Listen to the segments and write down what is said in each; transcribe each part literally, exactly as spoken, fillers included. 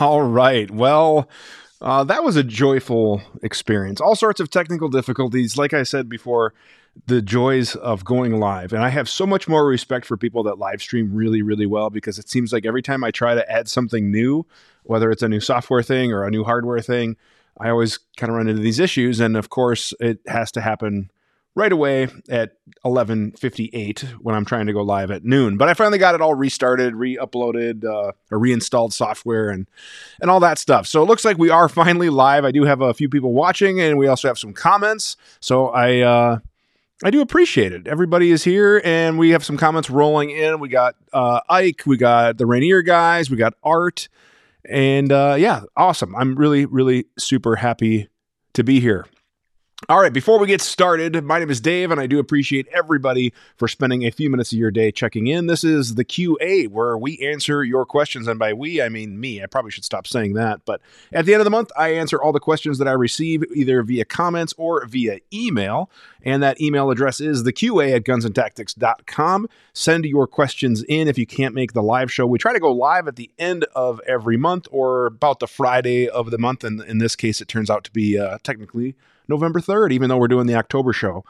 All right. Well, uh, that was a joyful experience. All sorts of technical difficulties. Like I said before, the joys of going live. And I have so much more respect for people that live stream really, really well, because it seems like every time I try to add something new, whether it's a new software thing or a new hardware thing, I always kind of run into these issues. And of course, it has to happen right away at eleven fifty-eight when I'm trying to go live at noon. But I finally got it all restarted, re-uploaded, uh, or reinstalled software and, and all that stuff. So it looks like we are finally live. I do have a few people watching, and we also have some comments. So I... Uh, I do appreciate it. Everybody is here, and we have some comments rolling in. We got uh, Ike, we got the Rainier guys, we got Art, and uh, yeah, awesome. I'm really, really super happy to be here. All right, before we get started, my name is Dave, and I do appreciate everybody for spending a few minutes of your day checking in. This is the Q A, where we answer your questions, and by we, I mean me. I probably should stop saying that, but at the end of the month, I answer all the questions that I receive, either via comments or via email, and that email address is the Q A at guns and tactics dot com. Send your questions in if you can't make the live show. We try to go live at the end of every month, or about the Friday of the month, and in this case, it turns out to be uh, technically November third, even though we're doing the October show.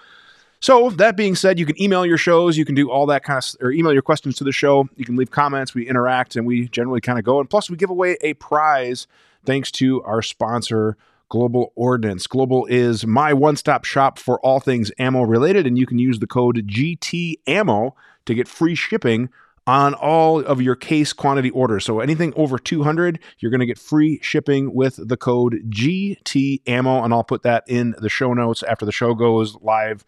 So that being said, you can email your shows, you can do all that kind of, or email your questions to the show. You can leave comments, we interact, and we generally kind of go. And plus we give away a prize thanks to our sponsor, Global Ordnance. Global is my one-stop shop for all things ammo related, and you can use the code G T A M M O to get free shipping on all of your case quantity orders. So anything over two hundred, you're going to get free shipping with the code G T A M M O, and I'll put that in the show notes after the show goes live.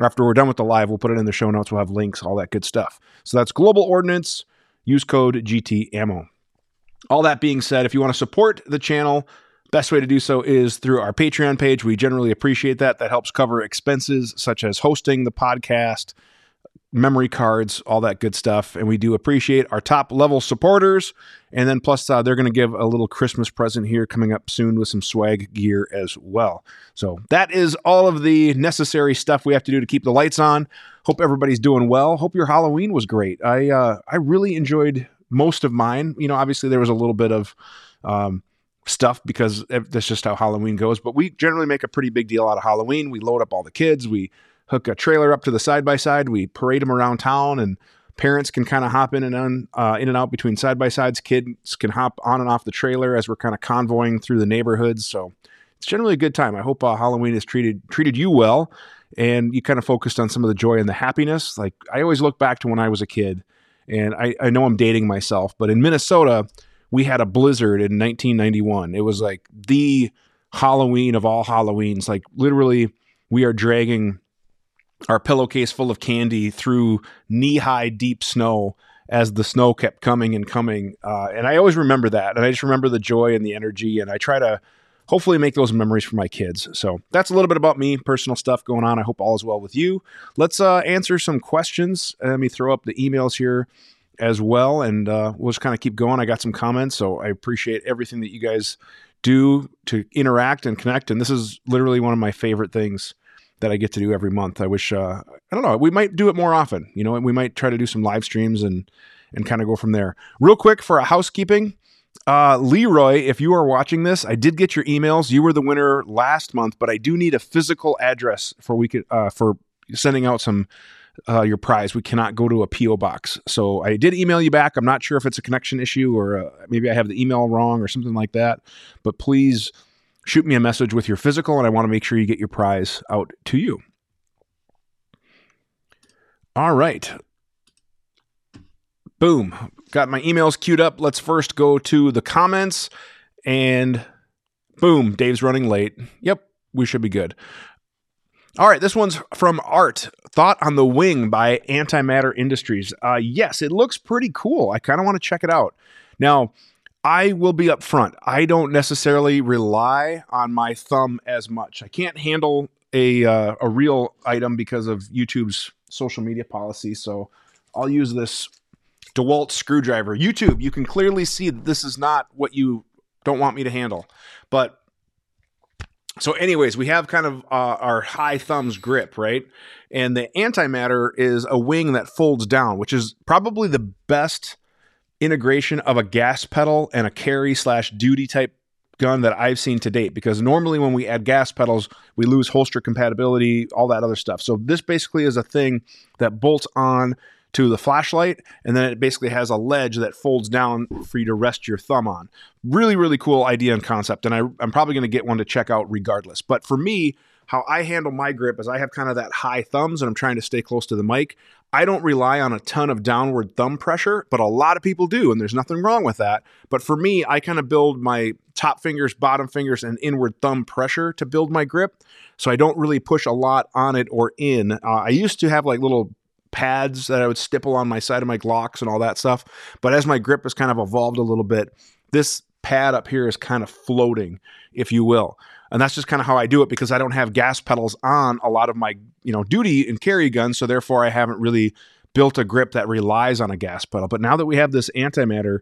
After we're done with the live, we'll put it in the show notes. We'll have links, all that good stuff. So that's Global Ordnance. Use code G T A M M O. All that being said, if you want to support the channel, best way to do so is through our Patreon page. We generally appreciate that. That helps cover expenses such as hosting the podcast, memory cards, all that good stuff. And we do appreciate our top level supporters. And then plus uh, they're going to give a little Christmas present here coming up soon with some swag gear as well. So that is all of the necessary stuff we have to do to keep the lights on. Hope everybody's doing well. Hope your Halloween was great. I, uh, I really enjoyed most of mine. You know, obviously there was a little bit of, um, stuff because that's just how Halloween goes, but we generally make a pretty big deal out of Halloween. We load up all the kids. We hook a trailer up to the side-by-side. We parade them around town, and parents can kind of hop in and on, uh, in and out between side-by-sides. Kids can hop on and off the trailer as we're kind of convoying through the neighborhoods. So it's generally a good time. I hope uh, Halloween has treated treated you well, and you kind of focused on some of the joy and the happiness. Like I always look back to when I was a kid, and I, I know I'm dating myself, but in Minnesota, we had a blizzard in nineteen ninety-one. It was like the Halloween of all Halloweens. Like literally, we are dragging our pillowcase full of candy through knee-high deep snow as the snow kept coming and coming. Uh, and I always remember that. And I just remember the joy and the energy. And I try to hopefully make those memories for my kids. So that's a little bit about me, personal stuff going on. I hope all is well with you. Let's uh, answer some questions. Let me throw up the emails here as well. And uh, we'll just kind of keep going. I got some comments, so I appreciate everything that you guys do to interact and connect. And this is literally one of my favorite things that I get to do every month. I wish, uh, I don't know, we might do it more often, you know, and we might try to do some live streams and, and kind of go from there. Real quick for a housekeeping, uh, Leroy, if you are watching this, I did get your emails. You were the winner last month, but I do need a physical address for we could, uh, for sending out some, uh, your prize. We cannot go to a P O box. So I did email you back. I'm not sure if it's a connection issue or uh, maybe I have the email wrong or something like that, but please shoot me a message with your physical, and I want to make sure you get your prize out to you. All right. Boom. Got my emails queued up. Let's first go to the comments, and boom, Dave's running late. Yep, we should be good. All right, this one's from Art. Thought on the Wing by Antimatter Industries. Uh, yes, it looks pretty cool. I kind of want to check it out. Now, I will be up front. I don't necessarily rely on my thumb as much. I can't handle a uh, a real item because of YouTube's social media policy, so I'll use this DeWalt screwdriver. YouTube, you can clearly see that this is not what you don't want me to handle. But so anyways, we have kind of uh, our high thumbs grip, right? And the Antimatter is a wing that folds down, which is probably the best integration of a gas pedal and a carry slash duty type gun that I've seen to date, because normally when we add gas pedals, we lose holster compatibility, all that other stuff. So this basically is a thing that bolts on to the flashlight, and then it basically has a ledge that folds down for you to rest your thumb on. Really, really cool idea and concept, and I, I'm probably going to get one to check out regardless. But for me, how I handle my grip is I have kind of that high thumbs, and I'm trying to stay close to the mic. I don't rely on a ton of downward thumb pressure, but a lot of people do, and there's nothing wrong with that. But for me, I kind of build my top fingers, bottom fingers, and inward thumb pressure to build my grip, so I don't really push a lot on it or in. Uh, I used to have like little pads that I would stipple on my side of my Glocks and all that stuff. But as my grip has kind of evolved a little bit, this pad up here is kind of floating, if you will. And that's just kind of how I do it, because I don't have gas pedals on a lot of my, you know, duty and carry guns. So therefore I haven't really built a grip that relies on a gas pedal. But now that we have this antimatter,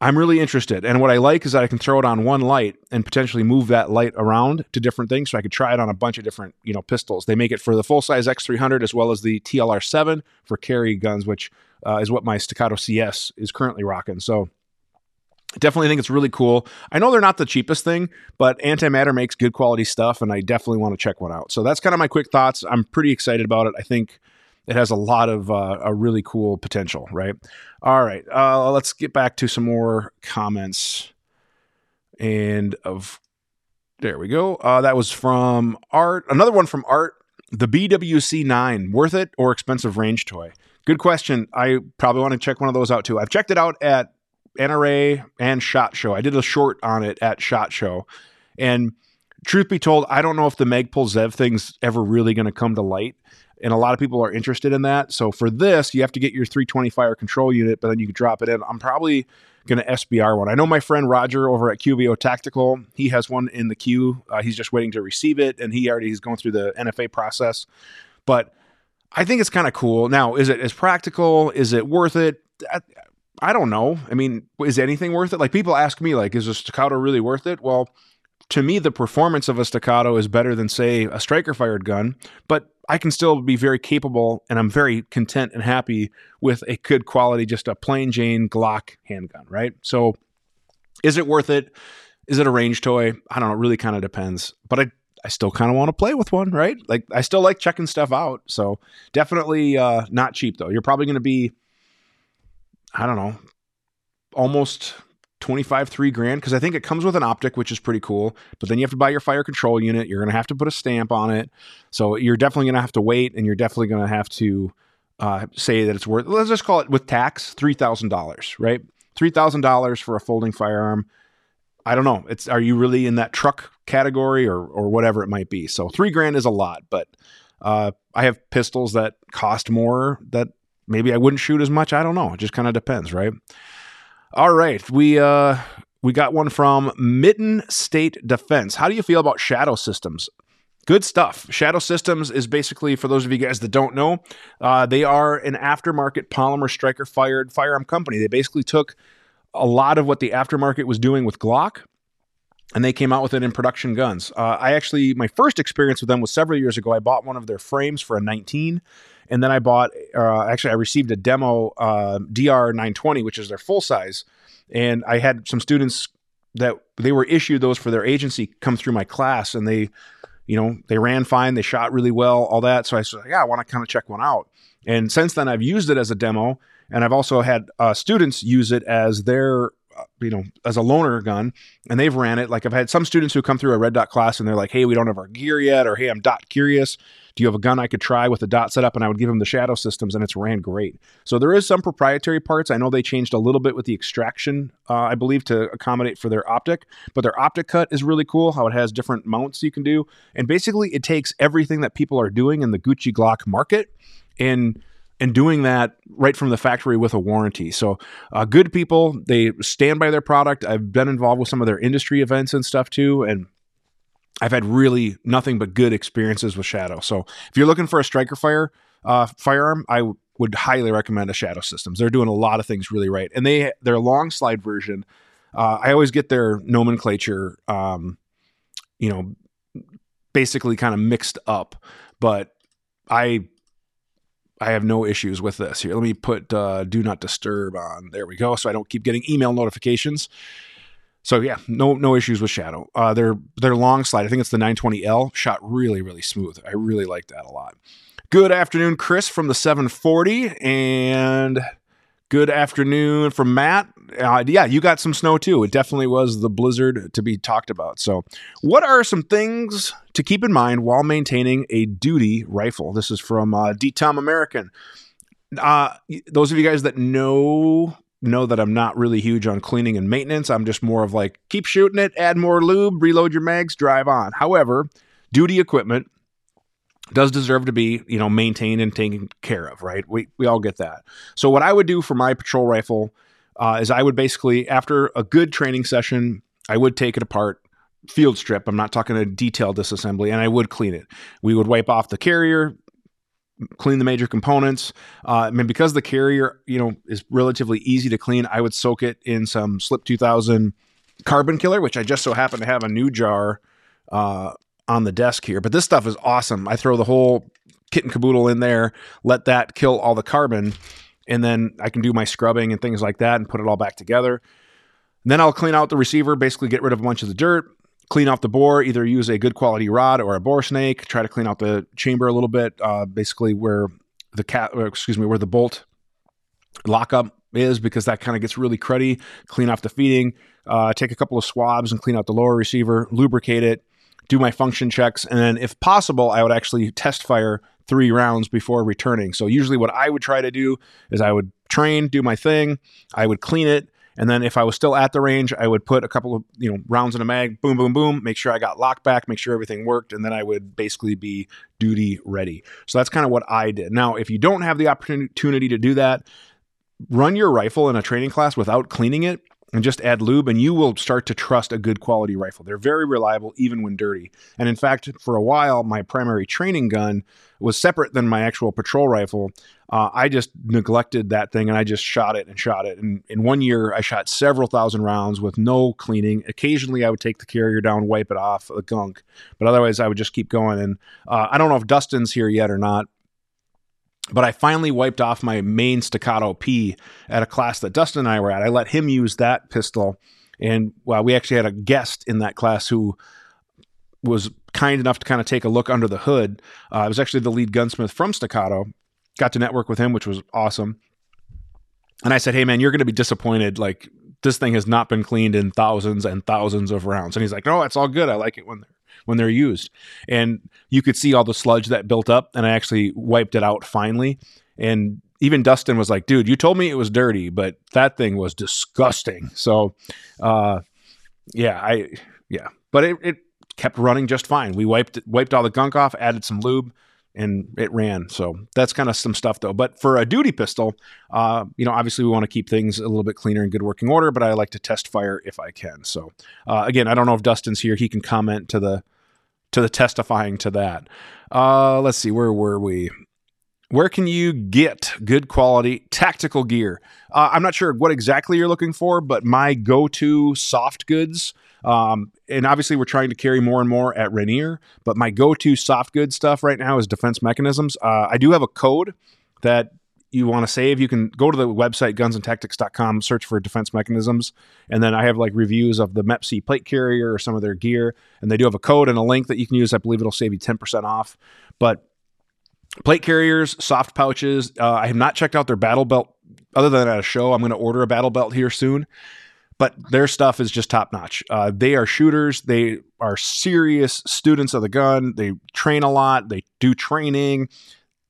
I'm really interested. And what I like is that I can throw it on one light and potentially move that light around to different things. So I could try it on a bunch of different, you know, pistols. They make it for the full-size X three hundred as well as the T L R seven for carry guns, which uh, is what my Staccato C S is currently rocking. So definitely think it's really cool. I know they're not the cheapest thing, but Antimatter makes good quality stuff, and I definitely want to check one out. So that's kind of my quick thoughts. I'm pretty excited about it. I think it has a lot of uh, a really cool potential, right? All right, uh, let's get back to some more comments. And of there we go. Uh, that was from Art. Another one from Art. The B W C nine, worth it or expensive range toy? Good question. I probably want to check one of those out too. I've checked it out at N R A and SHOT Show. I did a short on it at SHOT Show. And truth be told, I don't know if the Megpul Zev thing's ever really going to come to light. And a lot of people are interested in that. So for this, you have to get your three twenty fire control unit, but then you can drop it in. I'm probably going to S B R one. I know my friend Roger over at Q B O Tactical, he has one in the queue. Uh, he's just waiting to receive it, and he already is going through the N F A process. But I think it's kind of cool. Now, is it as practical? Is it worth it? I, I don't know. I mean, is anything worth it? Like, people ask me, like, is a Staccato really worth it? Well, to me, the performance of a Staccato is better than, say, a striker-fired gun, but I can still be very capable, and I'm very content and happy with a good quality, just a plain Jane Glock handgun, right? So is it worth it? Is it a range toy? I don't know. It really kind of depends, but I, I still kind of want to play with one, right? Like, I still like checking stuff out. So definitely uh, not cheap though. You're probably going to be, I don't know, almost twenty-five, three grand. Cause I think it comes with an optic, which is pretty cool, but then you have to buy your fire control unit. You're going to have to put a stamp on it. So you're definitely going to have to wait, and you're definitely going to have to uh, say that it's worth, let's just call it with tax, three thousand dollars, right? three thousand dollars for a folding firearm. I don't know. It's, are you really in that truck category or, or whatever it might be? So three grand is a lot, but uh, I have pistols that cost more that maybe I wouldn't shoot as much. I don't know. It just kind of depends, right? All right, we uh, we got one from Mitten State Defense. How do you feel about Shadow Systems? Good stuff. Shadow Systems is basically, for those of you guys that don't know, uh, they are an aftermarket polymer striker-fired firearm company. They basically took a lot of what the aftermarket was doing with Glock, and they came out with it in production guns. Uh, I actually, my first experience with them was several years ago. I bought one of their frames for a nineteen, and then I bought, uh, actually I received a demo uh, D R nine twenty, which is their full size. And I had some students that they were issued those for their agency come through my class, and they, you know, they ran fine, they shot really well, all that. So I said, yeah, I want to kind of check one out. And since then I've used it as a demo, and I've also had uh, students use it as their, you know, as a loaner gun, and they've ran it. Like, I've had some students who come through a red dot class and they're like, hey, we don't have our gear yet, or hey, I'm dot curious. Do you have a gun I could try with a dot setup? And I would give them the Shadow Systems, and it's ran great. So there is some proprietary parts. I know they changed a little bit with the extraction, uh, I believe, to accommodate for their optic, but their optic cut is really cool, how it has different mounts you can do. And basically it takes everything that people are doing in the Gucci Glock market and And doing that right from the factory with a warranty. So uh, good people, they stand by their product. I've been involved with some of their industry events and stuff too, and I've had really nothing but good experiences with Shadow. So if you're looking for a striker fire uh, firearm, I w- would highly recommend a Shadow Systems. They're doing a lot of things really right. And they their long slide version, uh, I always get their nomenclature, um, you know, basically kind of mixed up. But I... I have no issues with this. Here, let me put uh, do not disturb on. There we go. So I don't keep getting email notifications. So yeah, no no issues with Shadow. Uh, their their long slide, I think it's the nine twenty L, shot really, really smooth. I really like that a lot. Good afternoon, Chris from the seven forty, and good afternoon from Matt. Uh, yeah, you got some snow too. It definitely was the blizzard to be talked about. So what are some things to keep in mind while maintaining a duty rifle? This is from uh, D T O M American. Uh, those of you guys that know... know that I'm not really huge on cleaning and maintenance. I'm just more of like, keep shooting it, add more lube, reload your mags, drive on. However, duty equipment does deserve to be, you know, maintained and taken care of, right? We, we all get that. So what I would do for my patrol rifle uh, is I would basically, after a good training session, I would take it apart, field strip. I'm not talking a detailed disassembly, and I would clean it. We would wipe off the carrier, clean the major components. Uh, I mean, because the carrier, you know, is relatively easy to clean, I would soak it in some Slip two thousand carbon killer, which I just so happen to have a new jar uh, on the desk here. But this stuff is awesome. I throw the whole kit and caboodle in there, let that kill all the carbon, and then I can do my scrubbing and things like that and put it all back together. And then I'll clean out the receiver, basically get rid of a bunch of the dirt, clean off the bore, either use a good quality rod or a bore snake, try to clean out the chamber a little bit, uh, basically where the cat, excuse me, where the bolt lockup is, because that kind of gets really cruddy. Clean off the feeding, uh, take a couple of swabs and clean out the lower receiver, lubricate it, do my function checks. And then if possible, I would actually test fire three rounds before returning. So usually what I would try to do is I would train, do my thing. I would clean it. And then if I was still at the range, I would put a couple of, you know, rounds in a mag, boom, boom, boom, make sure I got locked back, make sure everything worked, and then I would basically be duty ready. So that's kind of what I did. Now, if you don't have the opportunity to do that, run your rifle in a training class without cleaning it and just add lube, and you will start to trust a good quality rifle. They're very reliable, even when dirty. And in fact, for a while, my primary training gun was separate than my actual patrol rifle. Uh, I just neglected that thing, and I just shot it and shot it. And in one year, I shot several thousand rounds with no cleaning. Occasionally, I would take the carrier down, wipe it off, the gunk. But otherwise, I would just keep going. And uh, I don't know if Dustin's here yet or not, but I finally wiped off my main Staccato P at a class that Dustin and I were at. I let him use that pistol. And well, we actually had a guest in that class who was kind enough to kind of take a look under the hood. Uh, I was actually the lead gunsmith from Staccato. Got to network with him, which was awesome. And I said, hey, man, you're going to be disappointed. Like, this thing has not been cleaned in thousands and thousands of rounds. And he's like, no, it's all good. I like it when they're when they're used. And you could see all the sludge that built up, and I actually wiped it out finally. And even Dustin was like, dude, you told me it was dirty, but that thing was disgusting. So, uh, yeah, I, yeah, but it, it kept running just fine. We wiped, wiped all the gunk off, added some lube, and it ran. So that's kind of some stuff though. But for a duty pistol, uh, you know, obviously we want to keep things a little bit cleaner and good working order, but I like to test fire if I can. So, uh, again, I don't know if Dustin's here. He can comment to the, to the testifying to that. Uh, let's see, where were we? Where can you get good quality tactical gear? Uh, I'm not sure what exactly you're looking for, but my go-to soft goods, um, and obviously we're trying to carry more and more at Rainier, but my go-to soft goods stuff right now is Defense Mechanisms. Uh, I do have a code that you want to save. You can go to the website, guns and tactics dot com, search for Defense Mechanisms. And then I have like reviews of the M E P C plate carrier or some of their gear. And they do have a code and a link that you can use. I believe it'll save you ten percent off, but plate carriers, soft pouches. Uh, I have not checked out their battle belt other than at a show. I'm going to order a battle belt here soon, but their stuff is just top notch. Uh, they are shooters. They are serious students of the gun. They train a lot. They do training.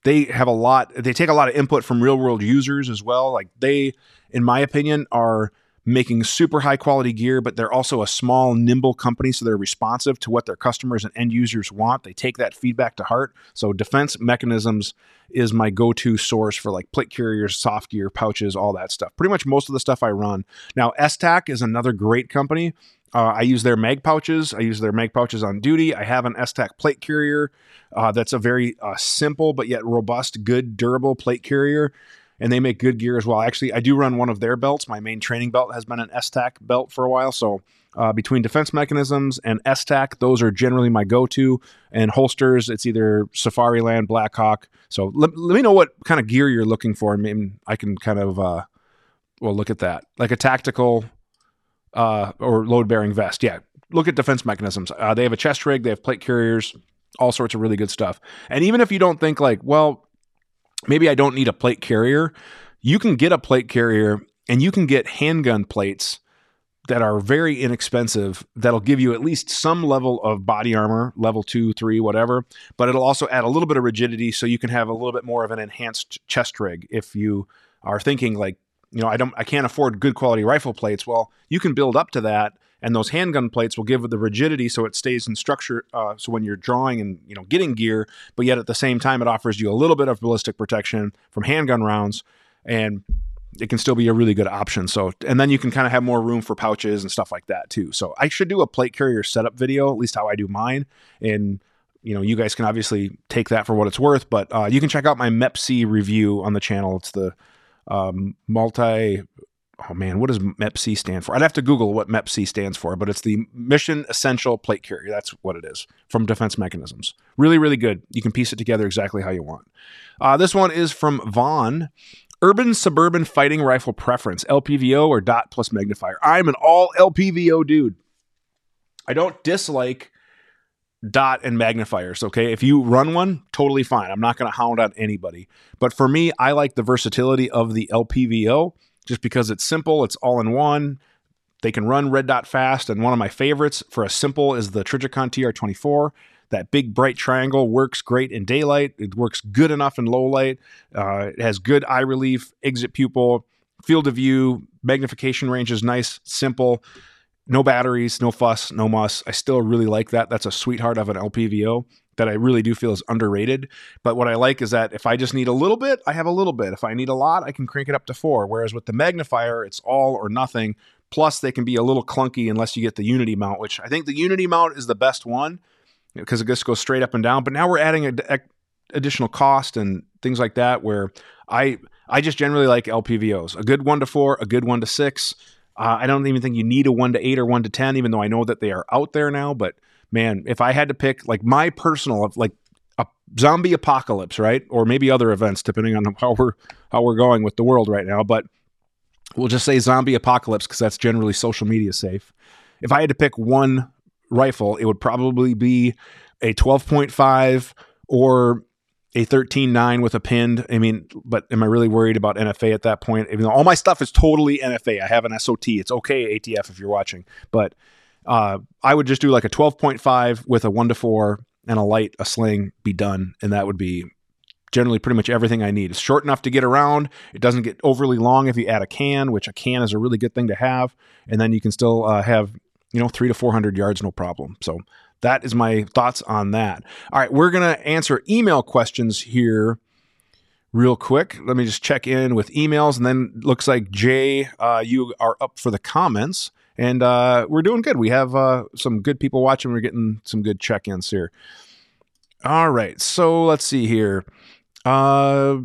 They have a lot, they take a lot of input from real world users as well. Like they, in my opinion, are making super high quality gear, but they're also a small, nimble company. So they're responsive to what their customers and end users want. They take that feedback to heart. So Defense Mechanisms is my go-to source for like plate carriers, soft gear, pouches, all that stuff. Pretty much most of the stuff I run. Now, S TAC is another great company. Uh, I use their mag pouches. I use their mag pouches on duty. I have an S TAC plate carrier. Uh, that's a very uh, simple, but yet robust, good, durable plate carrier. and they make good gear as well. Actually, I do run one of their belts. My main training belt has been an S TAC belt for a while. So uh, between defense mechanisms and S TAC, those are generally my go-to. And holsters, it's either Safari Land, Blackhawk. So let, let me know what kind of gear you're looking for. I mean, I can kind of, uh, well, look at that. Like a tactical uh, or load-bearing vest. Yeah, look at defense mechanisms. Uh, they have a chest rig. They have plate carriers, all sorts of really good stuff. And even if you don't think like, well, maybe I don't need a plate carrier, you can get a plate carrier and you can get handgun plates that are very inexpensive that'll give you at least some level of body armor, level two, three, whatever, but it'll also add a little bit of rigidity so you can have a little bit more of an enhanced chest rig if you are thinking like, you know, I don't, I can't afford good quality rifle plates. Well, you can build up to that, and those handgun plates will give it the rigidity so it stays in structure, uh, so when you're drawing and, you know, getting gear, but yet at the same time, it offers you a little bit of ballistic protection from handgun rounds, and it can still be a really good option. So, and then you can kind of have more room for pouches and stuff like that too. So I should do a plate carrier setup video, at least how I do mine. And, you know, you guys can obviously take that for what it's worth, but uh, you can check out my M E P C review on the channel. It's the um, multi... Oh man, what does M E P C stand for? I'd have to Google what M E P C stands for, but it's the Mission Essential Plate Carrier. That's what it is, from Defense Mechanisms. Really, really good. You can piece it together exactly how you want. Uh, this one is from Vaughn. Urban Suburban Fighting Rifle Preference, L P V O or dot plus magnifier. I'm an all L P V O dude. I don't dislike dot and magnifiers, okay? If you run one, totally fine. I'm not going to hound on anybody. But for me, I like the versatility of the L P V O. Just because it's simple, it's all in one. They can run red dot fast. And one of my favorites for a simple is the Trijicon T R twenty-four. That big bright triangle works great in daylight. It works good enough in low light. Uh, it has good eye relief, exit pupil, field of view, magnification range is nice, simple. No batteries, no fuss, no muss. I still really like that. That's a sweetheart of an L P V O that I really do feel is underrated. But what I like is that if I just need a little bit, I have a little bit. If I need a lot, I can crank it up to four. Whereas with the magnifier, it's all or nothing. Plus, they can be a little clunky unless you get the Unity mount, which I think the Unity mount is the best one because it just goes straight up and down. But now we're adding a, a, additional cost and things like that, where I, I just generally like L P V Os. A good one to four, a good one to six. Uh, I don't even think you need a one to eight or one to ten, even though I know that they are out there now. But man, if I had to pick like my personal, like a zombie apocalypse, right? Or maybe other events, depending on how we're, how we're going with the world right now. But we'll just say zombie apocalypse, because that's generally social media safe. If I had to pick one rifle, it would probably be a twelve point five or a thirteen nine with a pinned. I mean, but am I really worried about N F A at that point? Even though all my stuff is totally N F A. I have an S O T. It's okay, A T F, if you're watching. But uh, I would just do like a twelve point five with a one to four and a light, a sling, be done. And that would be generally pretty much everything I need. It's short enough to get around. It doesn't get overly long if you add a can, which a can is a really good thing to have. And then you can still uh, have, you know, three to four hundred yards, no problem. So that is my thoughts on that. All right, we're going to answer email questions here real quick. Let me just check in with emails, and then looks like, Jay, uh, you are up for the comments, and uh, we're doing good. We have uh, some good people watching. We're getting some good check-ins here. All right, so let's see here. Uh,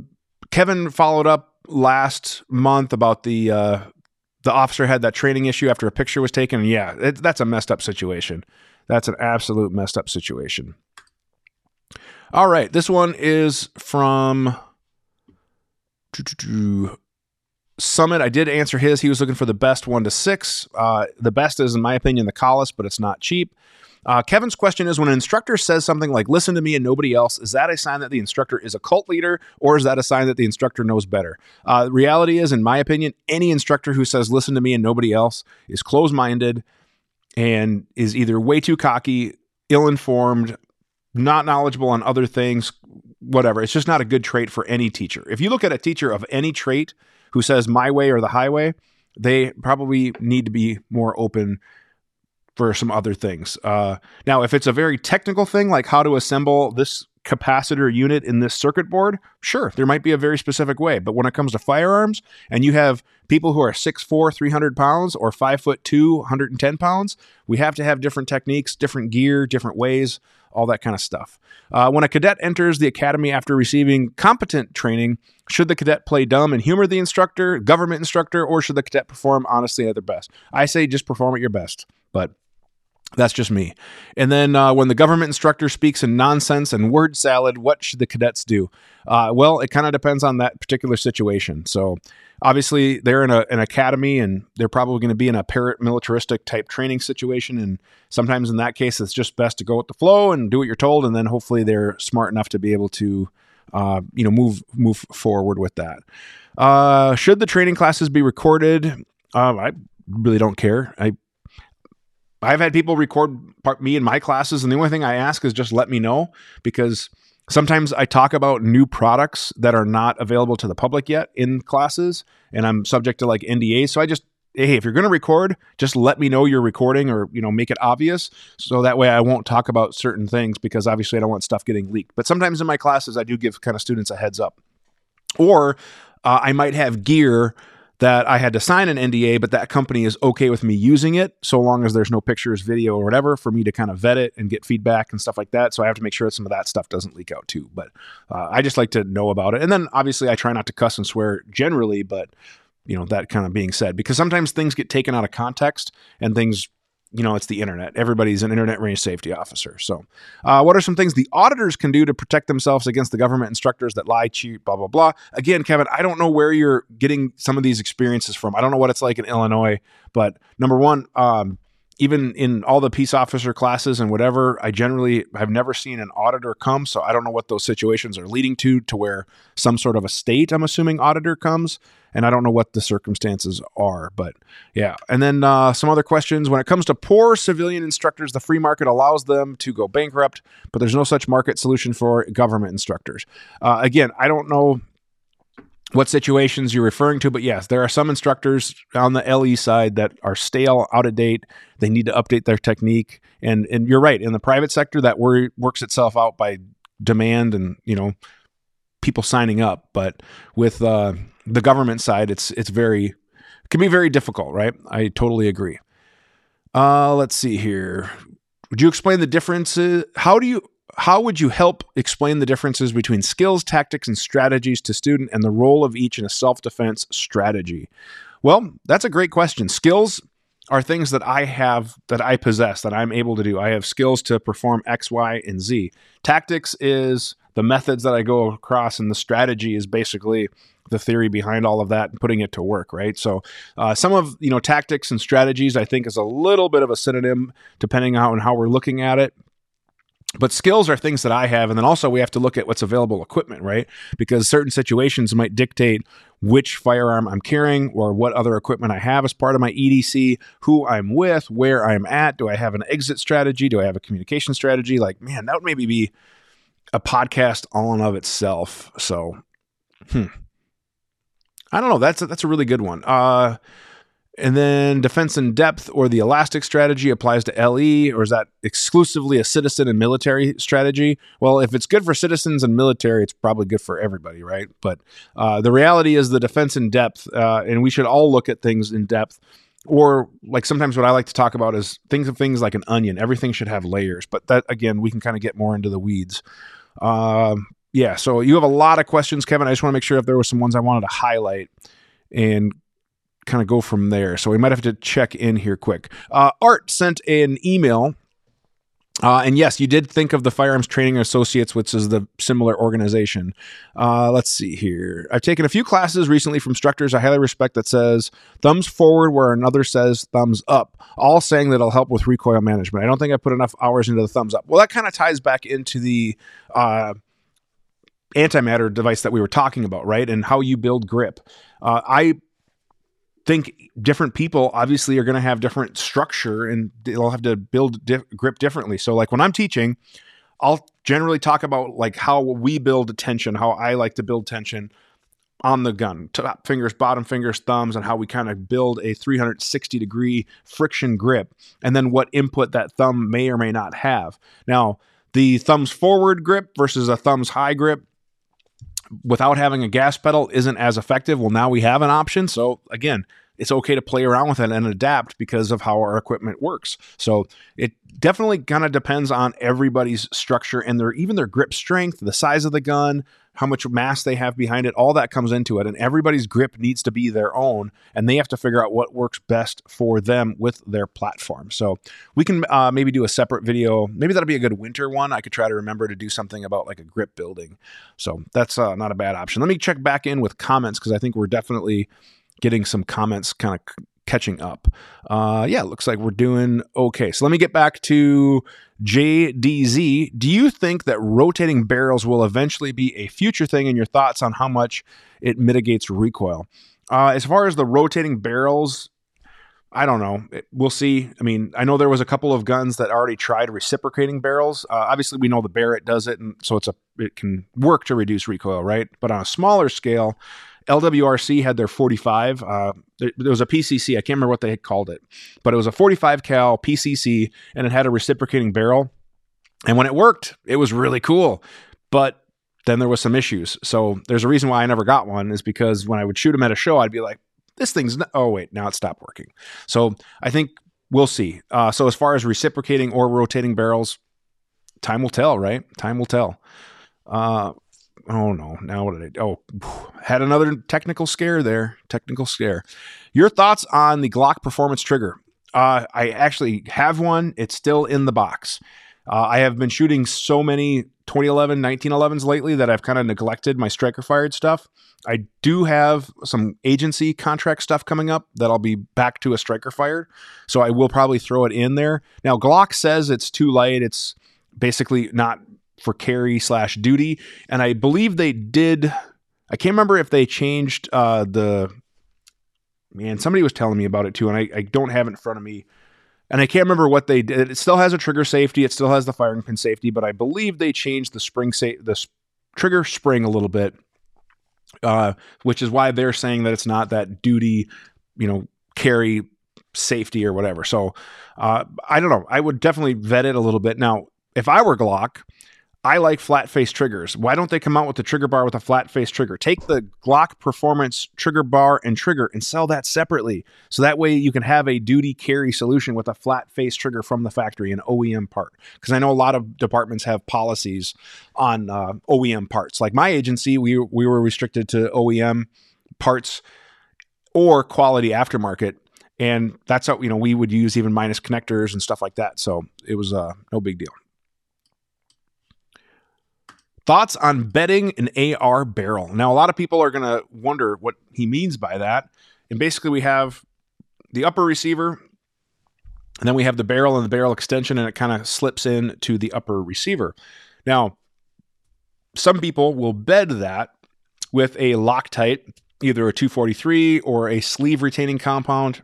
Kevin followed up last month about the uh, the officer had that training issue after a picture was taken. Yeah, it, that's a messed up situation. That's an absolute messed up situation. All right. This one is from Summit. I did answer his. He was looking for the best one to six. Uh, the best is, in my opinion, the Collis, but it's not cheap. Uh, Kevin's question is, when an instructor says something like, listen to me and nobody else, is that a sign that the instructor is a cult leader, or is that a sign that the instructor knows better? Uh, the reality is, in my opinion, any instructor who says, listen to me and nobody else, is closed-minded and is either way too cocky, ill-informed, not knowledgeable on other things, whatever. It's just not a good trait for any teacher. If you look at a teacher of any trait who says my way or the highway, they probably need to be more open for some other things. Uh, now, if it's a very technical thing, like how to assemble this capacitor unit in this circuit board, sure, there might be a very specific way. But when it comes to firearms and you have people who are six foot four, three hundred pounds or five foot two, one hundred ten pounds, we have to have different techniques, different gear, different ways, all that kind of stuff. Uh, when a cadet enters the academy after receiving competent training, should the cadet play dumb and humor the instructor, government instructor, or should the cadet perform honestly at their best? I say just perform at your best, but that's just me. And then uh, when the government instructor speaks in nonsense and word salad, what should the cadets do? Uh, well, it kind of depends on that particular situation. So obviously they're in a, an academy and they're probably going to be in a paramilitaristic type training situation. And sometimes in that case, it's just best to go with the flow and do what you're told. And then hopefully they're smart enough to be able to Uh, you know, move move forward with that. Uh, should the training classes be recorded? Uh, I really don't care. I, I've had people record part, me in my classes, and the only thing I ask is just let me know, because sometimes I talk about new products that are not available to the public yet in classes, and I'm subject to like N D As. So I just, hey, if you're going to record, just let me know you're recording, or, you know, make it obvious. So that way I won't talk about certain things, because obviously I don't want stuff getting leaked. But sometimes in my classes, I do give kind of students a heads up, or uh, I might have gear that I had to sign an N D A, but that company is okay with me using it, so long as there's no pictures, video, or whatever, for me to kind of vet it and get feedback and stuff like that. So I have to make sure that some of that stuff doesn't leak out too. But uh, I just like to know about it. And then obviously I try not to cuss and swear generally, but you know, that kind of being said, because sometimes things get taken out of context and things, you know, it's the internet. Everybody's an internet range safety officer. So uh, what are some things the auditors can do to protect themselves against the government instructors that lie, cheat, blah, blah, blah? Again, Kevin, I don't know where you're getting some of these experiences from. I don't know what it's like in Illinois, but number one, um, even in all the peace officer classes and whatever, I generally have never seen an auditor come. So I don't know what those situations are leading to, to where some sort of a state, I'm assuming, auditor comes. And I don't know what the circumstances are, but yeah. And then uh, some other questions. When it comes to poor civilian instructors, the free market allows them to go bankrupt, but there's no such market solution for government instructors. Uh, again, I don't know what situations you're referring to, but yes, there are some instructors on the L E side that are stale, out of date. They need to update their technique. And and you're right, in the private sector, that wor- works itself out by demand and, you know, people signing up. But with uh, the government side, it's it's very, it can be very difficult, right? I totally agree. Uh, let's see here. Would you explain the differences? How do you, how would you help explain the differences between skills, tactics, and strategies to student, and the role of each in a self-defense strategy? Well, that's a great question. Skills are things that I have, that I possess, that I'm able to do. I have skills to perform X, Y, and Z. Tactics is the methods that I go across, and the strategy is basically the theory behind all of that and putting it to work, right? So uh, some of, you know, tactics and strategies, I think, is a little bit of a synonym depending on how we're looking at it. But skills are things that I have. And then also we have to look at what's available equipment, right? Because certain situations might dictate which firearm I'm carrying or what other equipment I have as part of my E D C, who I'm with, where I'm at. Do I have an exit strategy? Do I have a communication strategy? Like, man, that would maybe be a podcast all in of itself. So, hmm. I don't know. That's a, that's a really good one. Uh, and then defense in depth or the elastic strategy applies to L E, or is that exclusively a citizen and military strategy? Well, if it's good for citizens and military, it's probably good for everybody, right? But uh, the reality is the defense in depth, uh, and we should all look at things in depth. Or like sometimes what I like to talk about is things of things like an onion. Everything should have layers, but that, again, we can kind of get more into the weeds. Um, yeah. So you have a lot of questions, Kevin. I just want to make sure if there were some ones I wanted to highlight and kind of go from there. So we might have to check in here quick. Uh, Art sent an email. Uh, and yes, you did think of the Firearms Training Associates, which is the similar organization. Uh, let's see here. I've taken a few classes recently from instructors I highly respect that says thumbs forward where another says thumbs up, all saying that it'll help with recoil management. I don't think I put enough hours into the thumbs up. Well, that kind of ties back into the uh, antimatter device that we were talking about, right? And how you build grip. Uh, I think different people obviously are going to have different structure and they'll have to build di- grip differently. So like when I'm teaching, I'll generally talk about like how we build tension, how I like to build tension on the gun, top fingers, bottom fingers, thumbs, and how we kind of build a three hundred sixty degree friction grip, and then what input that thumb may or may not have. Now, the thumbs forward grip versus a thumbs high grip without having a gas pedal isn't as effective. Well, now we have an option. So again, it's okay to play around with it and adapt because of how our equipment works. So it definitely kind of depends on everybody's structure and their, even their grip strength, the size of the gun, how much mass they have behind it, all that comes into it. And everybody's grip needs to be their own, and they have to figure out what works best for them with their platform. So we can uh, maybe do a separate video. Maybe that'll be a good winter one. I could try to remember to do something about like a grip building. So that's uh, not a bad option. Let me check back in with comments, because I think we're definitely getting some comments kind of c- catching up. Uh, yeah, looks like we're doing okay. So let me get back to J D Z. Do you think that rotating barrels will eventually be a future thing, and your thoughts on how much it mitigates recoil? Uh, as far as the rotating barrels, I don't know. It, we'll see. I mean, I know there was a couple of guns that already tried reciprocating barrels. Uh, obviously, we know the Barrett does it, and so it's a it can work to reduce recoil, right? But on a smaller scale, L W R C had their forty-five. Uh, there, there was a P C C. I can't remember what they had called it, but it was a forty-five cal P C C, and it had a reciprocating barrel. And when it worked, it was really cool. But then there was some issues. So there's a reason why I never got one, is because when I would shoot them at a show, I'd be like, this thing's not, oh wait, now it stopped working. So I think we'll see. Uh, so as far as reciprocating or rotating barrels, time will tell, right? Time will tell. Uh, Oh no, now what did I do? Oh, had another technical scare there. Technical scare. Your thoughts on the Glock performance trigger? Uh, I actually have one. It's still in the box. Uh, I have been shooting so many twenty eleven, nineteen elevens lately that I've kind of neglected my striker fired stuff. I do have some agency contract stuff coming up that I'll be back to a striker fired. So I will probably throw it in there. Now Glock says it's too light. It's basically not for carry slash duty. And I believe they did. I can't remember if they changed uh, the, man, somebody was telling me about it too. And I, I don't have it in front of me, and I can't remember what they did. It still has a trigger safety. It still has the firing pin safety, but I believe they changed the spring, sa- the sp- trigger spring a little bit, uh, which is why they're saying that it's not that duty, you know, carry safety or whatever. So uh, I don't know. I would definitely vet it a little bit. Now, if I were Glock, I like flat face triggers. Why don't they come out with the trigger bar with a flat face trigger? Take the Glock performance trigger bar and trigger and sell that separately. So that way you can have a duty carry solution with a flat face trigger from the factory, an O E M part. Because I know a lot of departments have policies on uh, O E M parts. Like my agency, we, we were restricted to O E M parts or quality aftermarket. And that's how, you know, we would use even minus connectors and stuff like that. So it was uh, no big deal. Thoughts on bedding an A R barrel. Now, a lot of people are going to wonder what he means by that. And basically, we have the upper receiver, and then we have the barrel and the barrel extension, and it kind of slips in to the upper receiver. Now, some people will bed that with a Loctite, either a two forty-three or a sleeve retaining compound,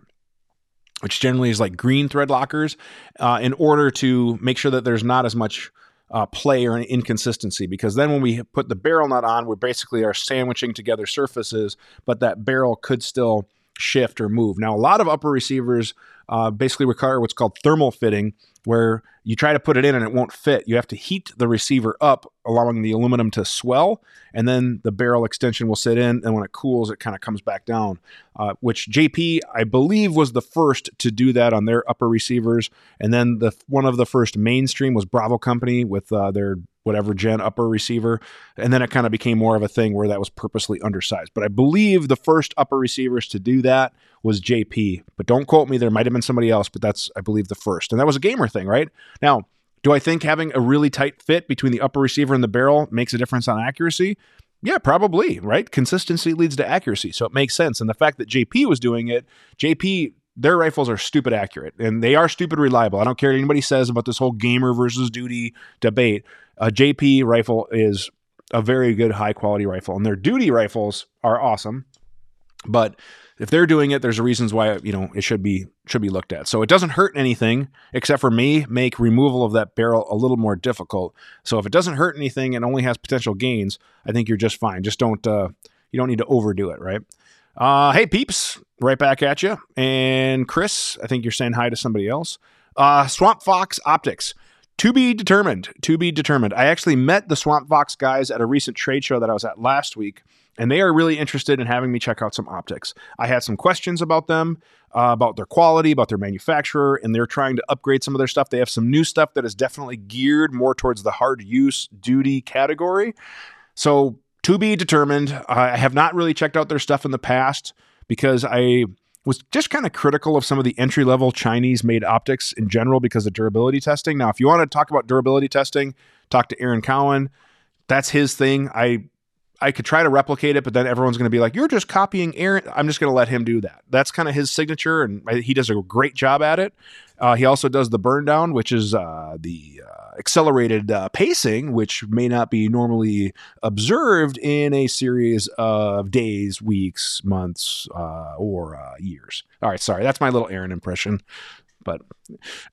which generally is like green thread lockers, uh, in order to make sure that there's not as much Uh, play or an inconsistency, because then when we put the barrel nut on, we basically are sandwiching together surfaces, but that barrel could still shift or move. Now, a lot of upper receivers uh, basically require what's called thermal fitting, where you try to put it in and it won't fit. You have to heat the receiver up, allowing the aluminum to swell, and then the barrel extension will sit in, and when it cools, it kind of comes back down, uh, which J P, I believe, was the first to do that on their upper receivers. And then the one of the first mainstream was Bravo Company with uh, their whatever gen upper receiver, and then it kind of became more of a thing where that was purposely undersized. But I believe the first upper receivers to do that was J P, but don't quote me. There might have been somebody else, but that's, I believe, the first. And that was a gamer thing, right? Now, do I think having a really tight fit between the upper receiver and the barrel makes a difference on accuracy? Yeah, probably, right? Consistency leads to accuracy, so it makes sense. And the fact that J P was doing it, J P, their rifles are stupid accurate, and they are stupid reliable. I don't care what anybody says about this whole gamer versus duty debate. A J P rifle is a very good high-quality rifle, and their duty rifles are awesome, but if they're doing it, there's reasons why, you know, it should be should be looked at. So it doesn't hurt anything except for me make removal of that barrel a little more difficult. So if it doesn't hurt anything and only has potential gains, I think you're just fine. Just don't uh, you don't need to overdo it, right? Uh, hey peeps, right back at you. And Chris, I think you're saying hi to somebody else. Uh, Swamp Fox Optics. To be determined, to be determined. I actually met the Swamp Vox guys at a recent trade show that I was at last week, and they are really interested in having me check out some optics. I had some questions about them, uh, about their quality, about their manufacturer, and they're trying to upgrade some of their stuff. They have some new stuff that is definitely geared more towards the hard use duty category. So to be determined. I have not really checked out their stuff in the past because I was just kind of critical of some of the entry-level Chinese-made optics in general because of durability testing. Now, if you want to talk about durability testing, talk to Aaron Cowan. That's his thing. I I could try to replicate it, but then everyone's going to be like, you're just copying Aaron. I'm just going to let him do that. That's kind of his signature, and I, he does a great job at it. Uh, he also does the burn down, which is uh, the uh, accelerated uh, pacing, which may not be normally observed in a series of days, weeks, months, uh, or uh, years. All right. Sorry. That's my little Aaron impression, but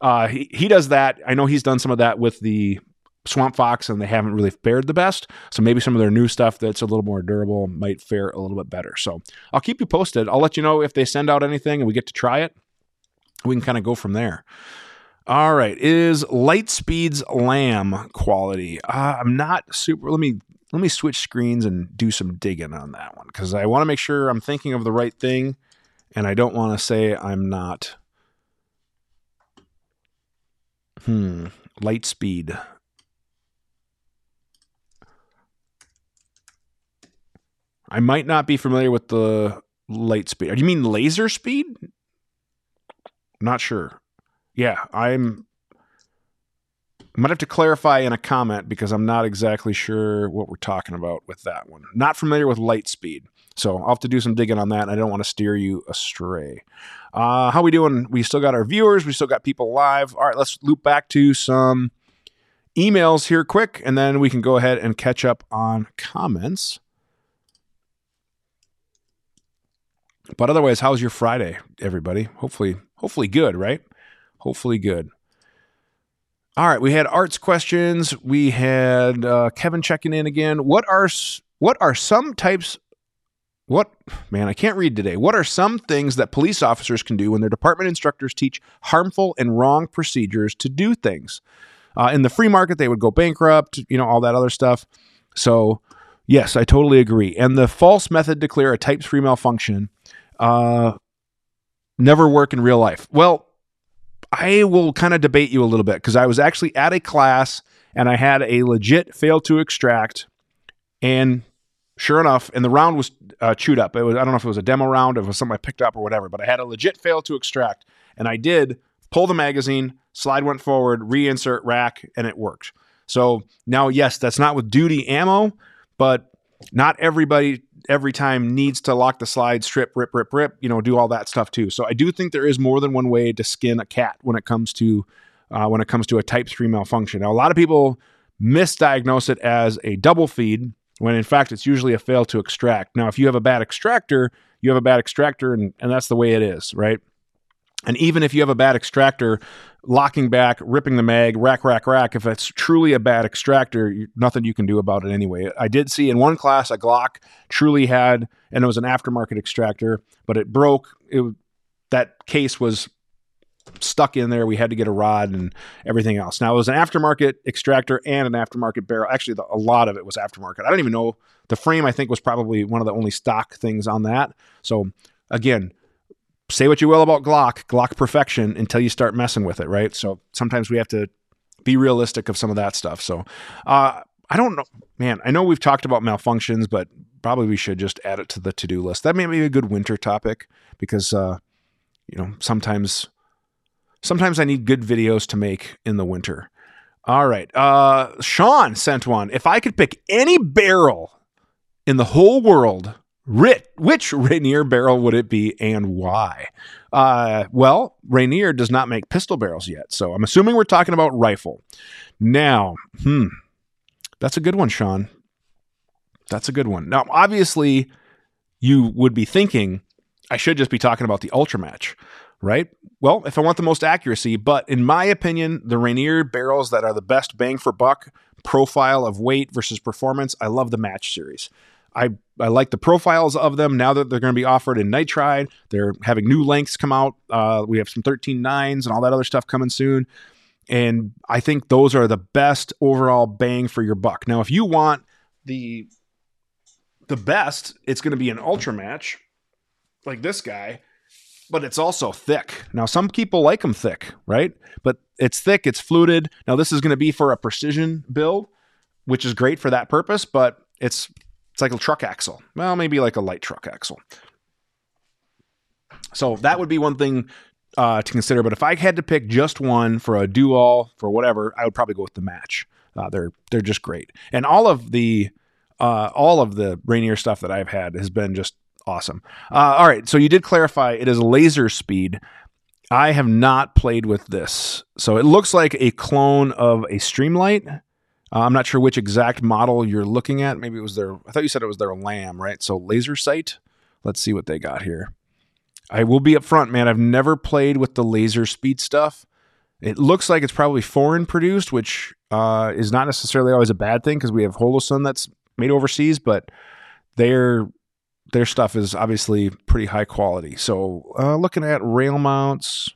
uh, he, he does that. I know he's done some of that with the Swamp Fox, and they haven't really fared the best. So maybe some of their new stuff that's a little more durable might fare a little bit better. So I'll keep you posted. I'll let you know if they send out anything and we get to try it. We can kind of go from there. All right. Is Lightspeed's Lamb quality? Uh, I'm not super. Let me let me switch screens and do some digging on that one because I want to make sure I'm thinking of the right thing, and I don't want to say I'm not. Hmm. Lightspeed. I might not be familiar with the Lightspeed. Do you mean laser speed? Not sure. Yeah, I'm I might have to clarify in a comment because I'm not exactly sure what we're talking about with that one. Not familiar with light speed. So I'll have to do some digging on that. And I don't want to steer you astray. Uh, how we doing? We still got our viewers. We still got people live. All right, let's loop back to some emails here quick, and then we can go ahead and catch up on comments. But otherwise, how's your Friday, everybody? Hopefully, hopefully good, right? Hopefully good. All right, we had arts questions. We had uh, Kevin checking in again. What are what are some types? What man, I can't read today. What are some things that police officers can do when their department instructors teach harmful and wrong procedures to do things? Uh, in the free market, they would go bankrupt. You know, all that other stuff. So, yes, I totally agree. And the false method to clear a type three malfunction. Uh, never work in real life. Well, I will kind of debate you a little bit because I was actually at a class and I had a legit fail to extract, and sure enough, and the round was uh, chewed up. It was, I don't know if it was a demo round, if it was something I picked up or whatever, but I had a legit fail to extract, and I did pull the magazine, slide went forward, reinsert rack, and it worked. So now, yes, that's not with duty ammo, but not everybody every time needs to lock the slide, strip, rip, rip, rip, you know, do all that stuff too. So I do think there is more than one way to skin a cat when it comes to, uh, when it comes to a type three malfunction. Now, a lot of people misdiagnose it as a double feed when in fact it's usually a fail to extract. Now, if you have a bad extractor, you have a bad extractor, and, and that's the way it is, right? And even if you have a bad extractor, locking back, ripping the mag, rack, rack, rack, if it's truly a bad extractor, you, nothing you can do about it anyway. I did see in one class a Glock truly had, and it was an aftermarket extractor, but it broke. It, that case was stuck in there. We had to get a rod and everything else. Now, it was an aftermarket extractor and an aftermarket barrel. Actually, the, a lot of it was aftermarket. I don't even know. The frame, I think, was probably one of the only stock things on that. So, again, say what you will about Glock, Glock perfection until you start messing with it, right? So sometimes we have to be realistic of some of that stuff. So uh, I don't know, man, I know we've talked about malfunctions, but probably we should just add it to the to-do list. That may be a good winter topic because, uh, you know, sometimes, sometimes I need good videos to make in the winter. All right. Uh, Sean sent one. If I could pick any barrel in the whole world, Rit, which Rainier barrel would it be and why? Uh, well, Rainier does not make pistol barrels yet, so I'm assuming we're talking about rifle. Now, hmm, that's a good one, Sean. That's a good one. Now, obviously, you would be thinking, I should just be talking about the Ultramatch, right? Well, if I want the most accuracy, but in my opinion, the Rainier barrels that are the best bang for buck, profile of weight versus performance, I love the Match series. I, I like the profiles of them now that they're going to be offered in nitride. They're having new lengths come out. Uh, we have some thirteen nines and all that other stuff coming soon. And I think those are the best overall bang for your buck. Now, if you want the the best, it's going to be an Ultra Match like this guy, but it's also thick. Now, some people like them thick, right? But it's thick, it's fluted. Now, this is going to be for a precision build, which is great for that purpose, but it's it's like a truck axle. Well, maybe like a light truck axle. So that would be one thing uh, to consider. But if I had to pick just one for a do-all, for whatever, I would probably go with the Match. Uh, they're they're just great. And all of the uh, all of the Rainier stuff that I've had has been just awesome. Uh, all right, so you did clarify it is laser speed. I have not played with this. So it looks like a clone of a Streamlight. Uh, I'm not sure which exact model you're looking at. Maybe it was their, I thought you said it was their Lamb, right? So Laser Sight. Let's see what they got here. I will be up front, man. I've never played with the laser speed stuff. It looks like it's probably foreign produced, which uh, is not necessarily always a bad thing because we have Holosun that's made overseas, but their their stuff is obviously pretty high quality. So uh, looking at rail mounts,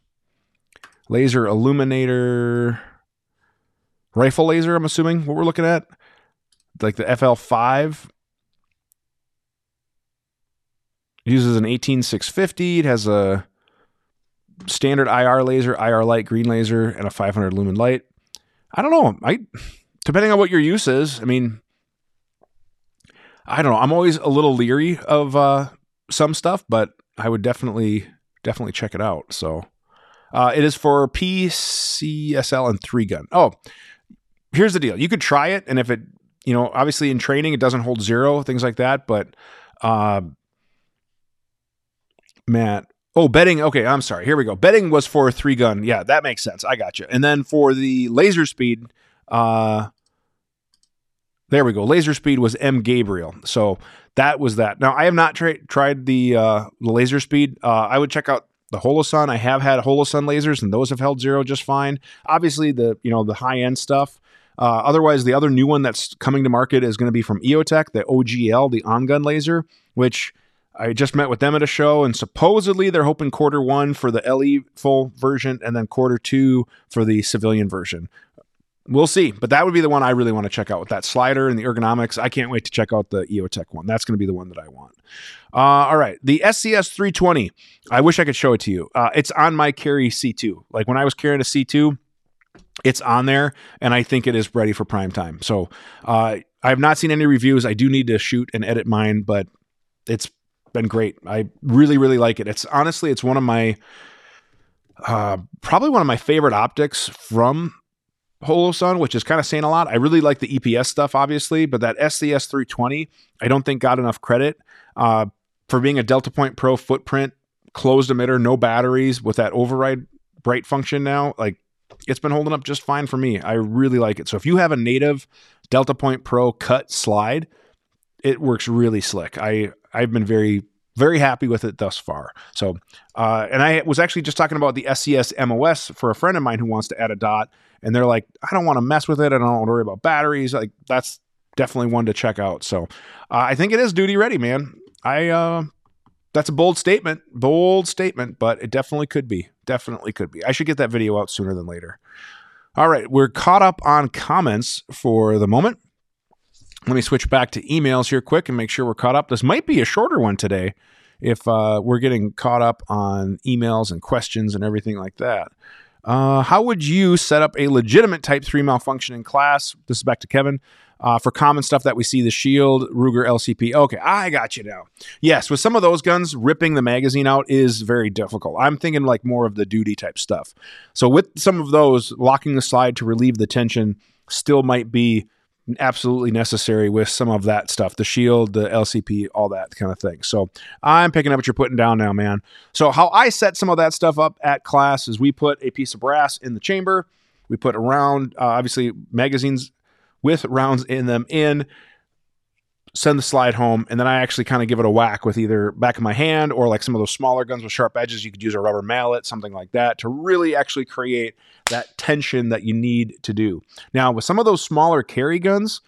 laser illuminator, rifle laser, I'm assuming what we're looking at, like the F L five. It uses an eighteen six fifty. It has a standard I R laser, I R light, green laser, and a five hundred lumen light. I don't know. I depending on what your use is. I mean, I don't know. I'm always a little leery of uh, some stuff, but I would definitely, definitely check it out. So uh, it is for P C S L and three gun. Oh, here's the deal. You could try it, and if it, you know, obviously in training it doesn't hold zero, things like that, but. Uh, Matt. Oh, betting. Okay, I'm sorry. Here we go. Betting was for a three gun. Yeah, that makes sense. I got you. And then for the laser speed, uh, there we go. Laser speed was M Gabriel. So that was that. Now I have not tra- tried the uh, the laser speed. Uh, I would check out the Holosun. I have had Holosun lasers, and those have held zero just fine. Obviously, the you know the high end stuff. Uh, otherwise, the other new one that's coming to market is going to be from EOTech, the O G L, the on gun laser, which. I just met with them at a show, and supposedly they're hoping quarter one for the L E full version and then quarter two for the civilian version. We'll see, but that would be the one I really want to check out with that slider and the ergonomics. I can't wait to check out the EOTech one. That's going to be the one that I want. Uh, all right, the S C S three twenty. I wish I could show it to you. Uh, it's on my carry C two. Like when I was carrying a C two, it's on there, and I think it is ready for prime time. So uh, I have not seen any reviews. I do need to shoot and edit mine, but it's been great. I really, really like it. It's honestly, it's one of my, uh, probably one of my favorite optics from Holosun, which is kind of saying a lot. I really like the E P S stuff, obviously, but that S C S three twenty, I don't think got enough credit, uh, for being a Delta Point Pro footprint, closed emitter, no batteries with that override bright function. Now, like it's been holding up just fine for me. I really like it. So if you have a native Delta Point Pro cut slide, it works really slick. I, I've been very, very happy with it thus far. So, uh, and I was actually just talking about the S C S M O S for a friend of mine who wants to add a dot, and they're like, I don't want to mess with it. I don't want to worry about batteries. Like that's definitely one to check out. So uh, I think it is duty ready, man. I, uh, that's a bold statement, bold statement, but it definitely could be, definitely could be. I should get that video out sooner than later. All right. We're caught up on comments for the moment. Let me switch back to emails here quick and make sure we're caught up. This might be a shorter one today if uh, we're getting caught up on emails and questions and everything like that. Uh, how would you set up a legitimate Type three malfunction in class? This is back to Kevin. Uh, for common stuff that we see, the Shield, Ruger, L C P. Okay, I got you now. Yes, with some of those guns, ripping the magazine out is very difficult. I'm thinking like more of the duty type stuff. So with some of those, locking the slide to relieve the tension still might be absolutely necessary with some of that stuff, the Shield, the L C P, all that kind of thing. So I'm picking up what you're putting down now, man. So how I set some of that stuff up at class is we put a piece of brass in the chamber. We put a round, uh, obviously magazines with rounds in them in, send the slide home, and then I actually kind of give it a whack with either back of my hand or like some of those smaller guns with sharp edges. You could use a rubber mallet, something like that, to really actually create that tension that you need to do. Now, with some of those smaller carry guns,